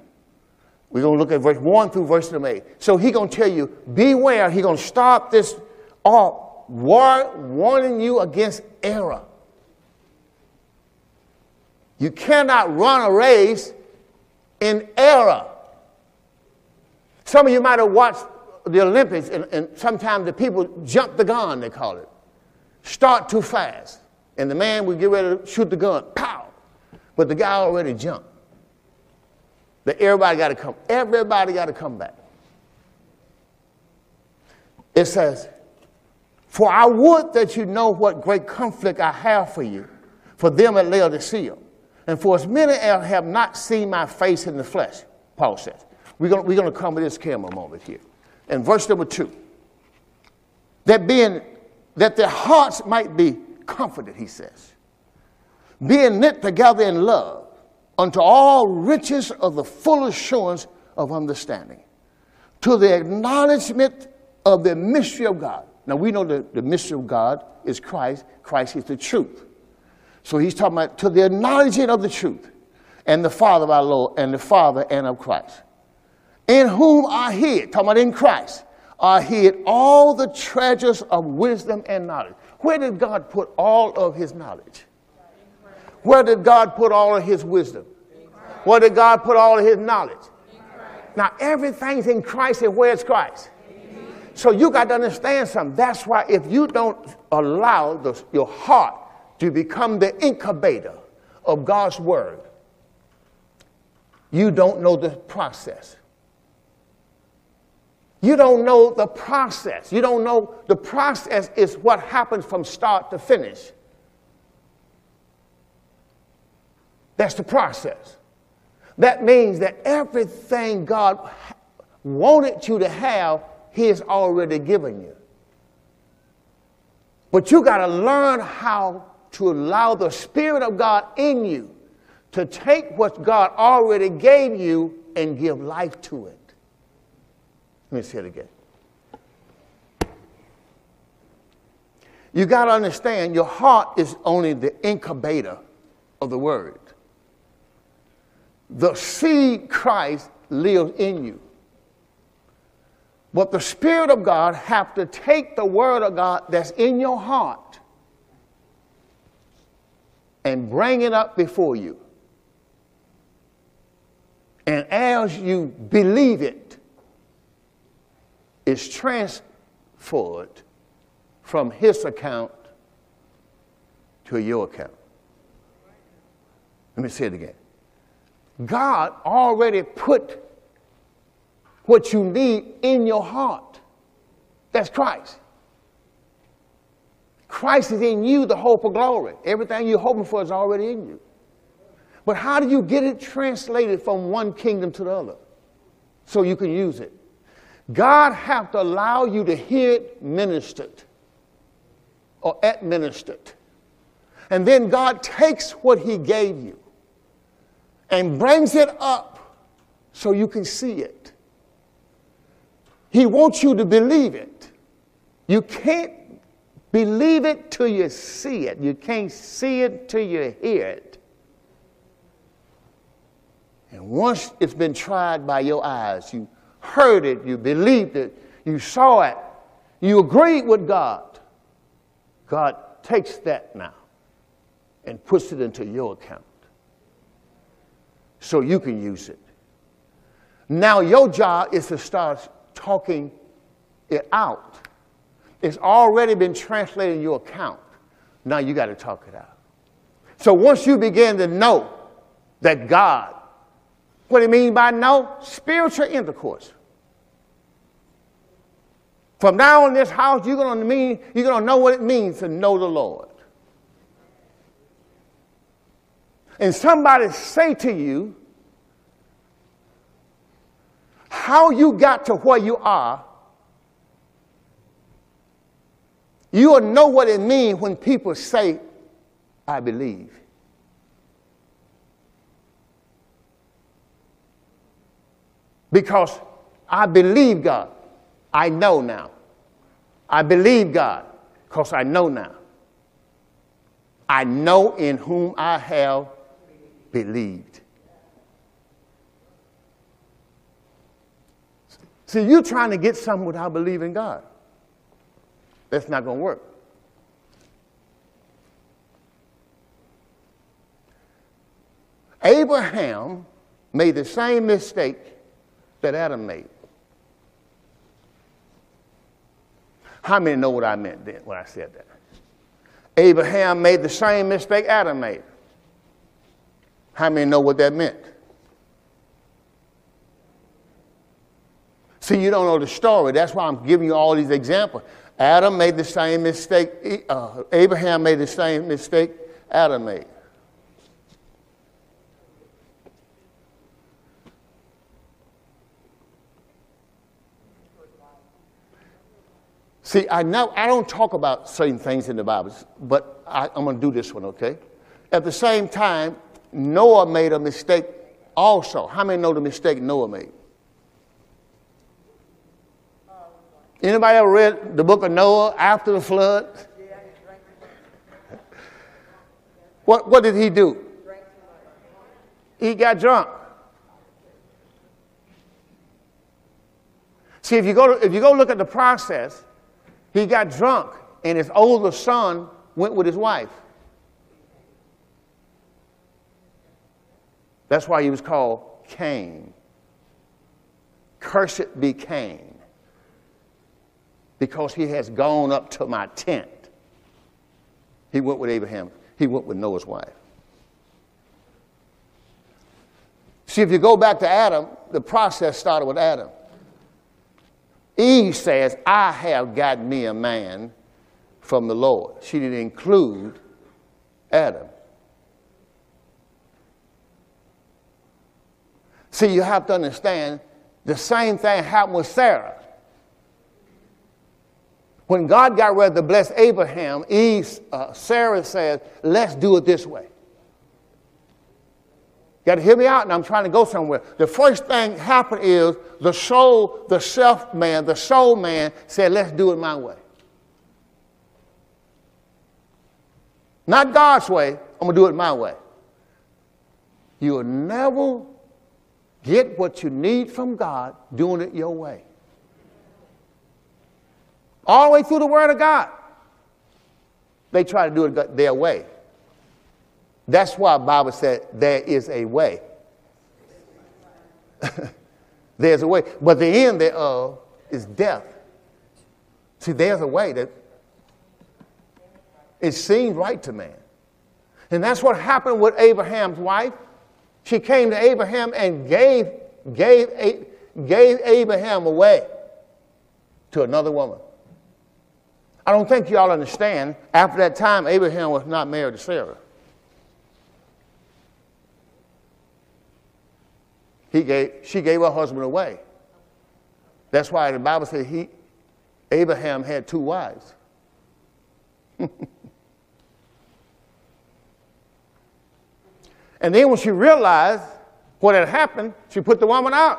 We're going to look at verse 1 through verse 8. So he's going to tell you, beware. He's going to start this off warning you against error. You cannot run a race in error. Some of you might have watched the Olympics, and sometimes the people jump the gun, they call it. Start too fast. And the man would get ready to shoot the gun. Pow! But the guy already jumped. That everybody got to come. Everybody got to come back. It says, for I would that you know what great conflict I have for you, for them at Laodicea, and for as many as have not seen my face in the flesh, Paul says. We're going to come with this camera moment here. In verse number 2, that their hearts might be comforted, he says, being knit together in love, unto all riches of the full assurance of understanding, to the acknowledgement of the mystery of God. Now, we know the mystery of God is Christ. Christ is the truth. So he's talking about to the acknowledging of the truth and the Father of our Lord and the Father and of Christ. In whom are hid, talking about in Christ, are hid all the treasures of wisdom and knowledge. Where did God put all of his knowledge? Where did God put all of his wisdom? Where did God put all of his knowledge? Now, everything's in Christ, and where is Christ? So you got to understand something. That's why if you don't allow your heart to become the incubator of God's word, you don't know the process. You don't know the process. You don't know the process is what happens from start to finish. That's the process. That means that everything God wanted you to have, he has already given you. But you got to learn how to allow the Spirit of God in you to take what God already gave you and give life to it. Let me say it again. You got to understand your heart is only the incubator of the Word. The seed Christ lives in you. But the Spirit of God have to take the Word of God that's in your heart and bring it up before you. And as you believe it, it's transferred from his account to your account. Let me say it again. God already put what you need in your heart. That's Christ. Christ is in you, the hope of glory. Everything you're hoping for is already in you. But how do you get it translated from one kingdom to the other so you can use it? God has to allow you to hear it ministered or administered. And then God takes what he gave you and brings it up so you can see it. He wants you to believe it. You can't believe it till you see it. You can't see it till you hear it. And once it's been tried by your eyes, you heard it, you believed it, you saw it, you agreed with God, God takes that now and puts it into your account so you can use it. Now your job is to start talking it out. It's already been translated in your account. Now you got to talk it out. So once you begin to know that God, what do you mean by know? Spiritual intercourse. From now on in this house, you're going to know what it means to know the Lord. And somebody say to you, how you got to where you are, you will know what it means when people say, I believe. Because I believe God, I know now. I believe God, because I know now. I know in whom I have believed. See, you're trying to get something without believing God. That's not going to work. Abraham made the same mistake that Adam made. How many know what I meant then when I said that? Abraham made the same mistake Adam made. How many know what that meant? See, you don't know the story. That's why I'm giving you all these examples. Adam made the same mistake. Abraham made the same mistake Adam made. See, I don't talk about certain things in the Bible, but I'm going to do this one, okay? At the same time, Noah made a mistake also. How many know the mistake Noah made? Anybody ever read the book of Noah after the flood? What did he do? He got drunk. See, if you go look at the process, he got drunk, and his older son went with his wife. That's why he was called Cain. Cursed be Cain, because he has gone up to my tent. He went with Abraham. He went with Noah's wife. See, if you go back to Adam, the process started with Adam. Eve says, I have got me a man from the Lord. She didn't include Adam. See, you have to understand, the same thing happened with Sarah. When God got ready to bless Abraham, Sarah said, let's do it this way. Got to hear me out, and I'm trying to go somewhere. The first thing happened is the soul man said, let's do it my way. Not God's way, I'm going to do it my way. You will never get what you need from God doing it your way. All the way through the Word of God, they try to do it their way. That's why the Bible said there is a way. There's a way. But the end thereof is death. See, there's a way that it seemed right to man. And that's what happened with Abraham's wife. She came to Abraham and gave Abraham away to another woman. I don't think y'all understand. After that time, Abraham was not married to Sarah. She gave her husband away. That's why the Bible says Abraham had two wives. And then when she realized what had happened, she put the woman out.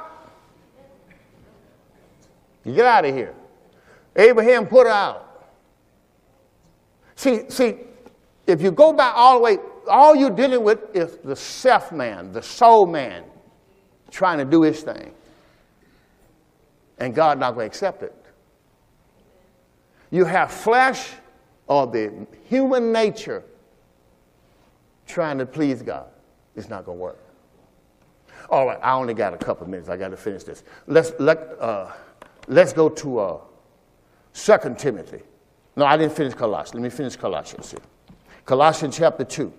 You get out of here. Abraham put her out. See, if you go back all the way, all you're dealing with is the self man, the soul man, trying to do his thing. And God not going to accept it. You have flesh or the human nature trying to please God. It's not going to work. All right, I only got a couple minutes. I got to finish this. Let's go to 2 Timothy. No, I didn't finish Colossians. Let me finish Colossians here. Colossians chapter 2.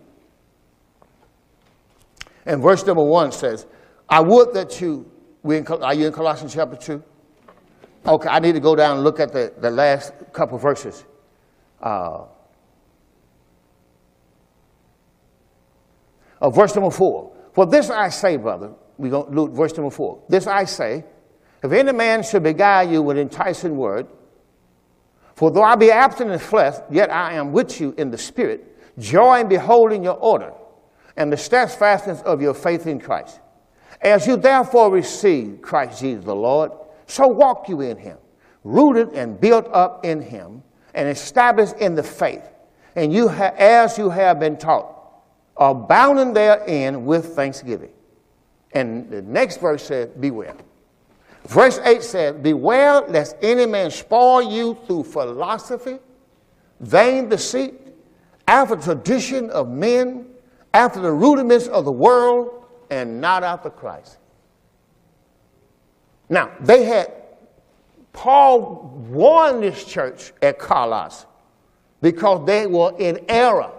And verse number 1 says, I would that you, are you in Colossians chapter 2? Okay, I need to go down and look at the last couple verses. Verse number 4. For this I say, brother, we're going to verse number 4. This I say, if any man should beguile you with enticing word, for though I be absent in the flesh, yet I am with you in the spirit, joy in beholding your order, and the steadfastness of your faith in Christ. As you therefore receive Christ Jesus the Lord, so walk you in him, rooted and built up in him, and established in the faith, and you as you have been taught, abounding therein with thanksgiving. And the next verse says, beware. Verse 8 says, beware lest any man spoil you through philosophy, vain deceit, after tradition of men, after the rudiments of the world, and not after Christ. Now, Paul warned this church at Colossae because they were in error.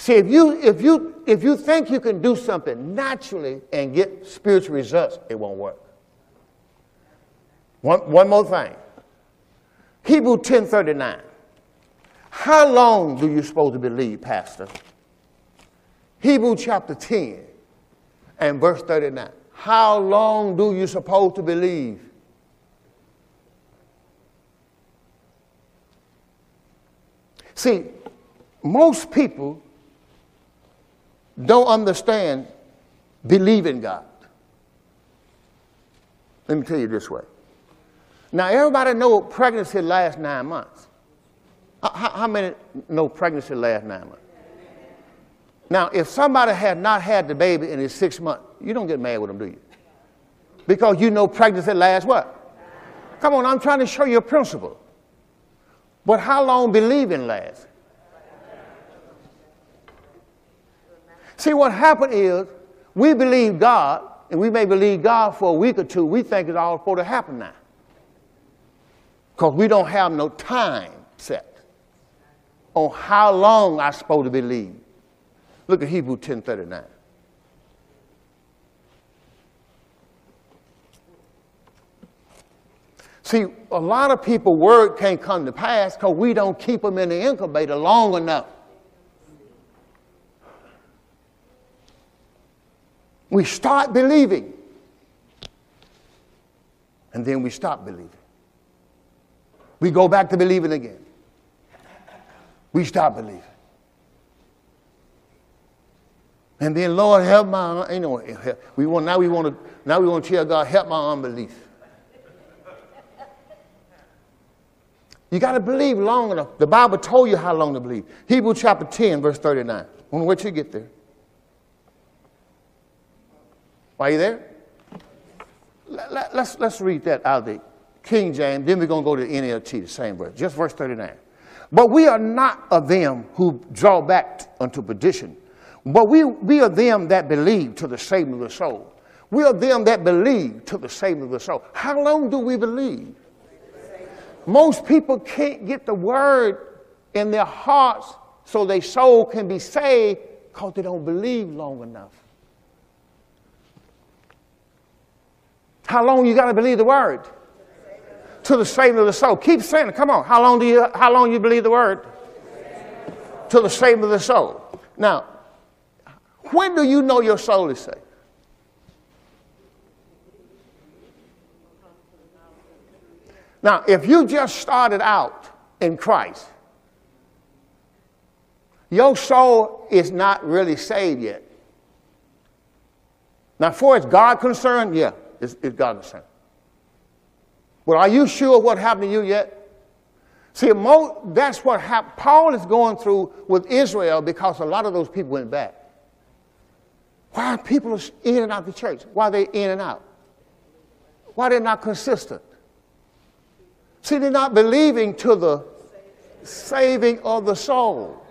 See, if you think you can do something naturally and get spiritual results, it won't work. One more thing. Hebrews 10:39. How long do you supposed to believe, Pastor? Hebrews chapter 10 and verse 39. How long do you suppose to believe? See, most people don't understand believing God. Let me tell you this way. Now, everybody know pregnancy lasts 9 months. How many know pregnancy lasts 9 months? Now, if somebody has not had the baby and it's 6 months, you don't get mad with them, do you? Because you know pregnancy lasts what? Come on, I'm trying to show you a principle. But how long believing lasts? See, what happened is we believe God, and we may believe God for a week or two. We think it's all supposed to happen now. Because we don't have no time set on how long I'm supposed to believe. Look at Hebrews 10:39. See, a lot of people, word can't come to pass because we don't keep them in the incubator long enough. We start believing, and then we stop believing. We go back to believing again. We stop believing. And then, Lord, help my, you know, now we want to tell God, help my unbelief. You got to believe long enough. The Bible told you how long to believe. Hebrews chapter 10, verse 39. I want to wait till you get there. Are you there? Let's read that out of the King James. Then we're going to go to the NLT, the same verse. Just verse 39. But we are not of them who draw back unto perdition, but we are them that believe to the saving of the soul. We are them that believe to the saving of the soul. How long do we believe? Most people can't get the word in their hearts so their soul can be saved because they don't believe long enough. How long you got to believe the word? To the saving of the soul. Keep saying it. Come on. How long you believe the word? To the saving of the soul. Now, when do you know your soul is saved? Now, if you just started out in Christ, your soul is not really saved yet. Now, for as God concerned, yeah, it's God concerned. Well, are you sure what happened to you yet? See, that's what happened. Paul is going through with Israel because a lot of those people went back. Why are people in and out of the church? Why are they in and out? Why are they not consistent? See, they're not believing to the saving of the soul.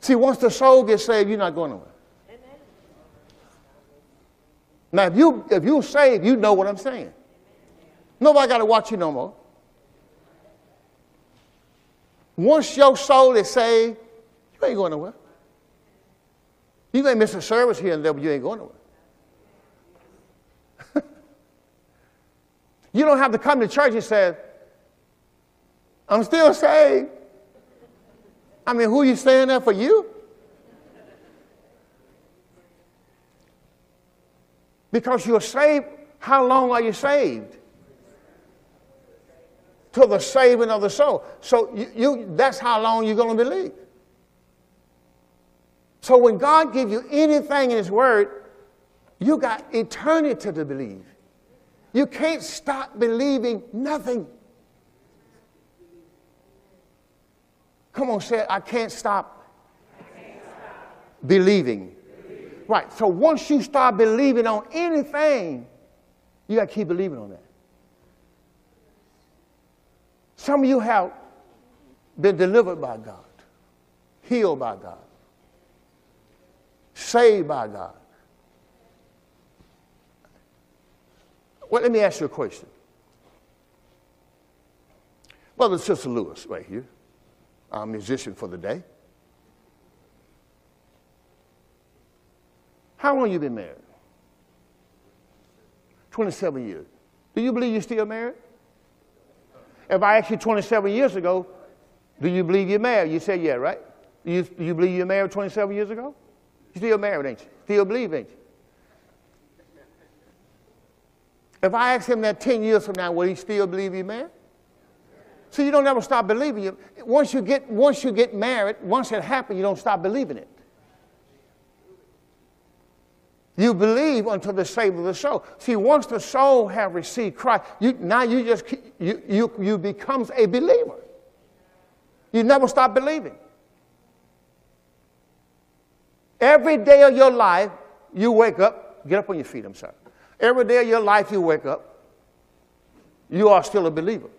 See, once the soul gets saved, you're not going nowhere. Amen. Now, if you're saved, you know what I'm saying. Amen. Nobody got to watch you no more. Once your soul is saved, you ain't going nowhere. You may miss a service here and there, but you ain't going nowhere. You don't have to come to church and say, I'm still saved. I mean, who are you saying that for you? Because you're saved. How long are you saved? To the saving of the soul. So that's how long you're going to believe. So when God gives you anything in His Word, you got eternity to believe. You can't stop believing nothing. Come on, say it. I can't stop believing. Right. So once you start believing on anything, you got to keep believing on that. Some of you have been delivered by God, healed by God, saved by God. Well, let me ask you a question. Brother and Sister Lewis right here, our musician for the day. How long have you been married? 27 years. Do you believe you're still married? If I asked you 27 years ago, do you believe you're married? You said yeah, right? Do you believe you're married 27 years ago? You're still married, ain't you? Still believe, ain't you? If I ask him that 10 years from now, will he still believe he's married? So you don't ever stop believing it. Once you get married, once it happens, you don't stop believing it. You believe until the saving of the soul. See, once the soul have received Christ, you becomes a believer. You never stop believing. Every day of your life, you wake up, get up on your feet, I'm sorry. Every day of your life you wake up, you are still a believer.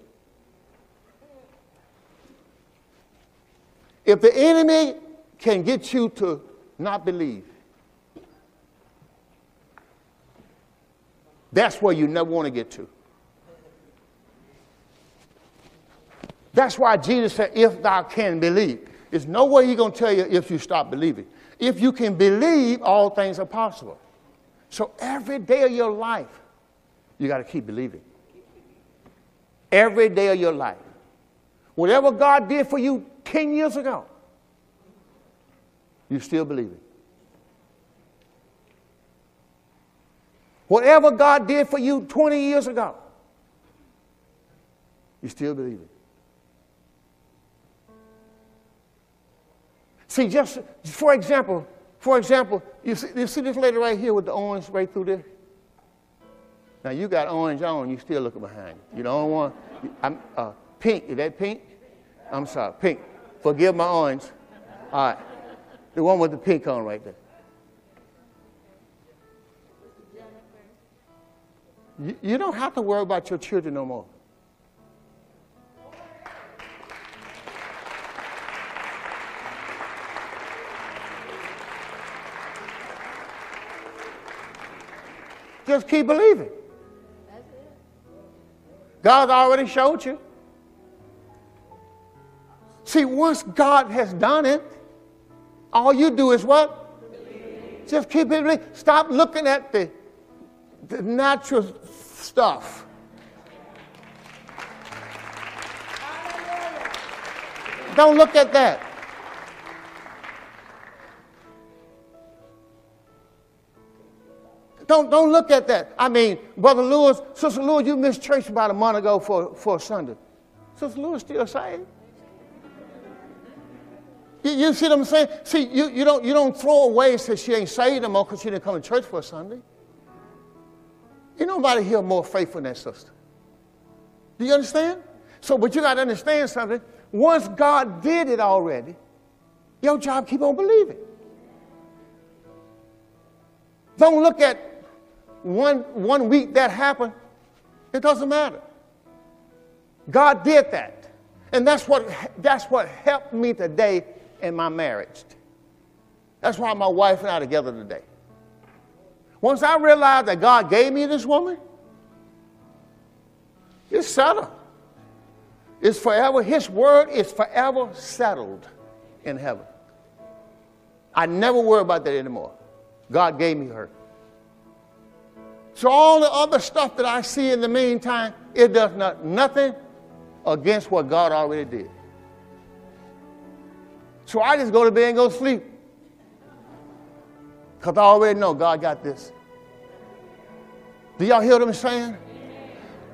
If the enemy can get you to not believe, that's where you never want to get to. That's why Jesus said, if thou can believe. There's no way he's going to tell you if you stop believing. If you can believe, all things are possible. So every day of your life, you got to keep believing. Every day of your life. Whatever God did for you 10 years ago, you still believe it. Whatever God did for you 20 years ago, you still believe it. See, just for example, you see this lady right here with the orange right through there? Now, you got orange on, you still looking behind you. You don't want, pink, is that pink? I'm sorry, pink. Forgive my orange. All right. The one with the pink on right there. You don't have to worry about your children no more. Just keep believing. God's already showed you. See, once God has done it, all you do is what? Believe. Just keep believing. Stop looking at the natural stuff. Don't look at that. Don't look at that. I mean, Brother Lewis, Sister Lewis, you missed church about a month ago for Sunday. Sister Lewis still saved. You see what I'm saying? See, you don't throw away and say she ain't saved no more because she didn't come to church for a Sunday. Ain't nobody here more faithful than that sister. Do you understand? So, but you got to understand something. Once God did it already, your job keep on believing. Don't look at one week that happened. It doesn't matter. God did that. And that's what helped me today in my marriage. That's why my wife and I are together today. Once I realized that God gave me this woman, it's settled. It's forever. His word is forever settled in heaven. I never worry about that anymore. God gave me her. So all the other stuff that I see in the meantime, it does nothing against what God already did. So I just go to bed and go to sleep. Because I already know God got this. Do y'all hear what I'm saying?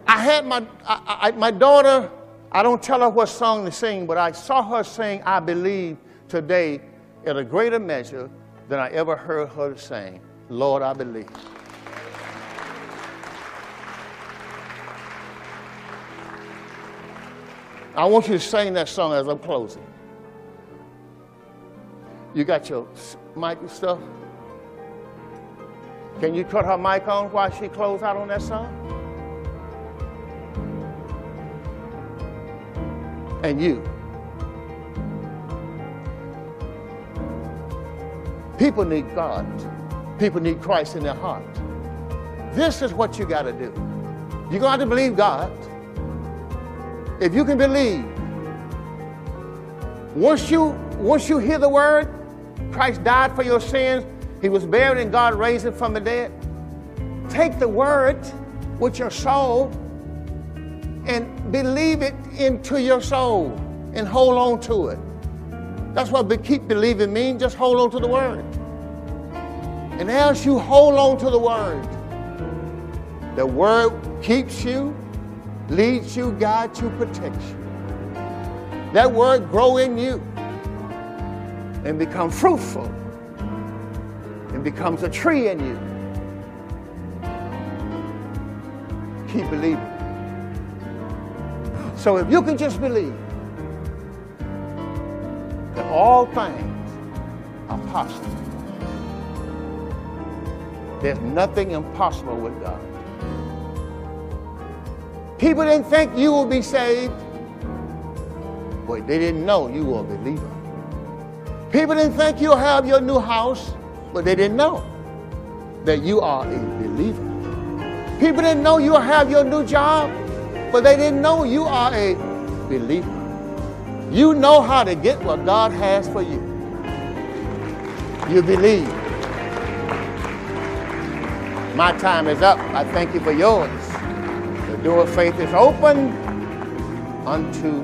I had my daughter, I don't tell her what song to sing, but I saw her sing, I Believe, today at a greater measure than I ever heard her sing. Lord, I believe. I want you to sing that song as I'm closing. You got your mic and stuff? Can you put her mic on while she closes out on that song? And you. People need God. People need Christ in their heart. This is what you got to do. You're going to have to believe God. If you can believe, once you hear the word, Christ died for your sins, he was buried and God raised him from the dead. Take the word with your soul and believe it into your soul and hold on to it. That's what keep believing means. Just hold on to the word. And as you hold on to the word keeps you, leads you, guides you, protects you. That word grow in you and become fruitful and becomes a tree in you. keep believing. So if you can just believe that all things are possible. There's nothing impossible with God. People didn't think you will be saved. Boy, they didn't know you were a believer. People didn't think you'll have your new house, but they didn't know that you are a believer. People didn't know you'll have your new job, but they didn't know you are a believer. You know how to get what God has for you. You believe. My time is up. I thank you for yours. The door of faith is open unto you.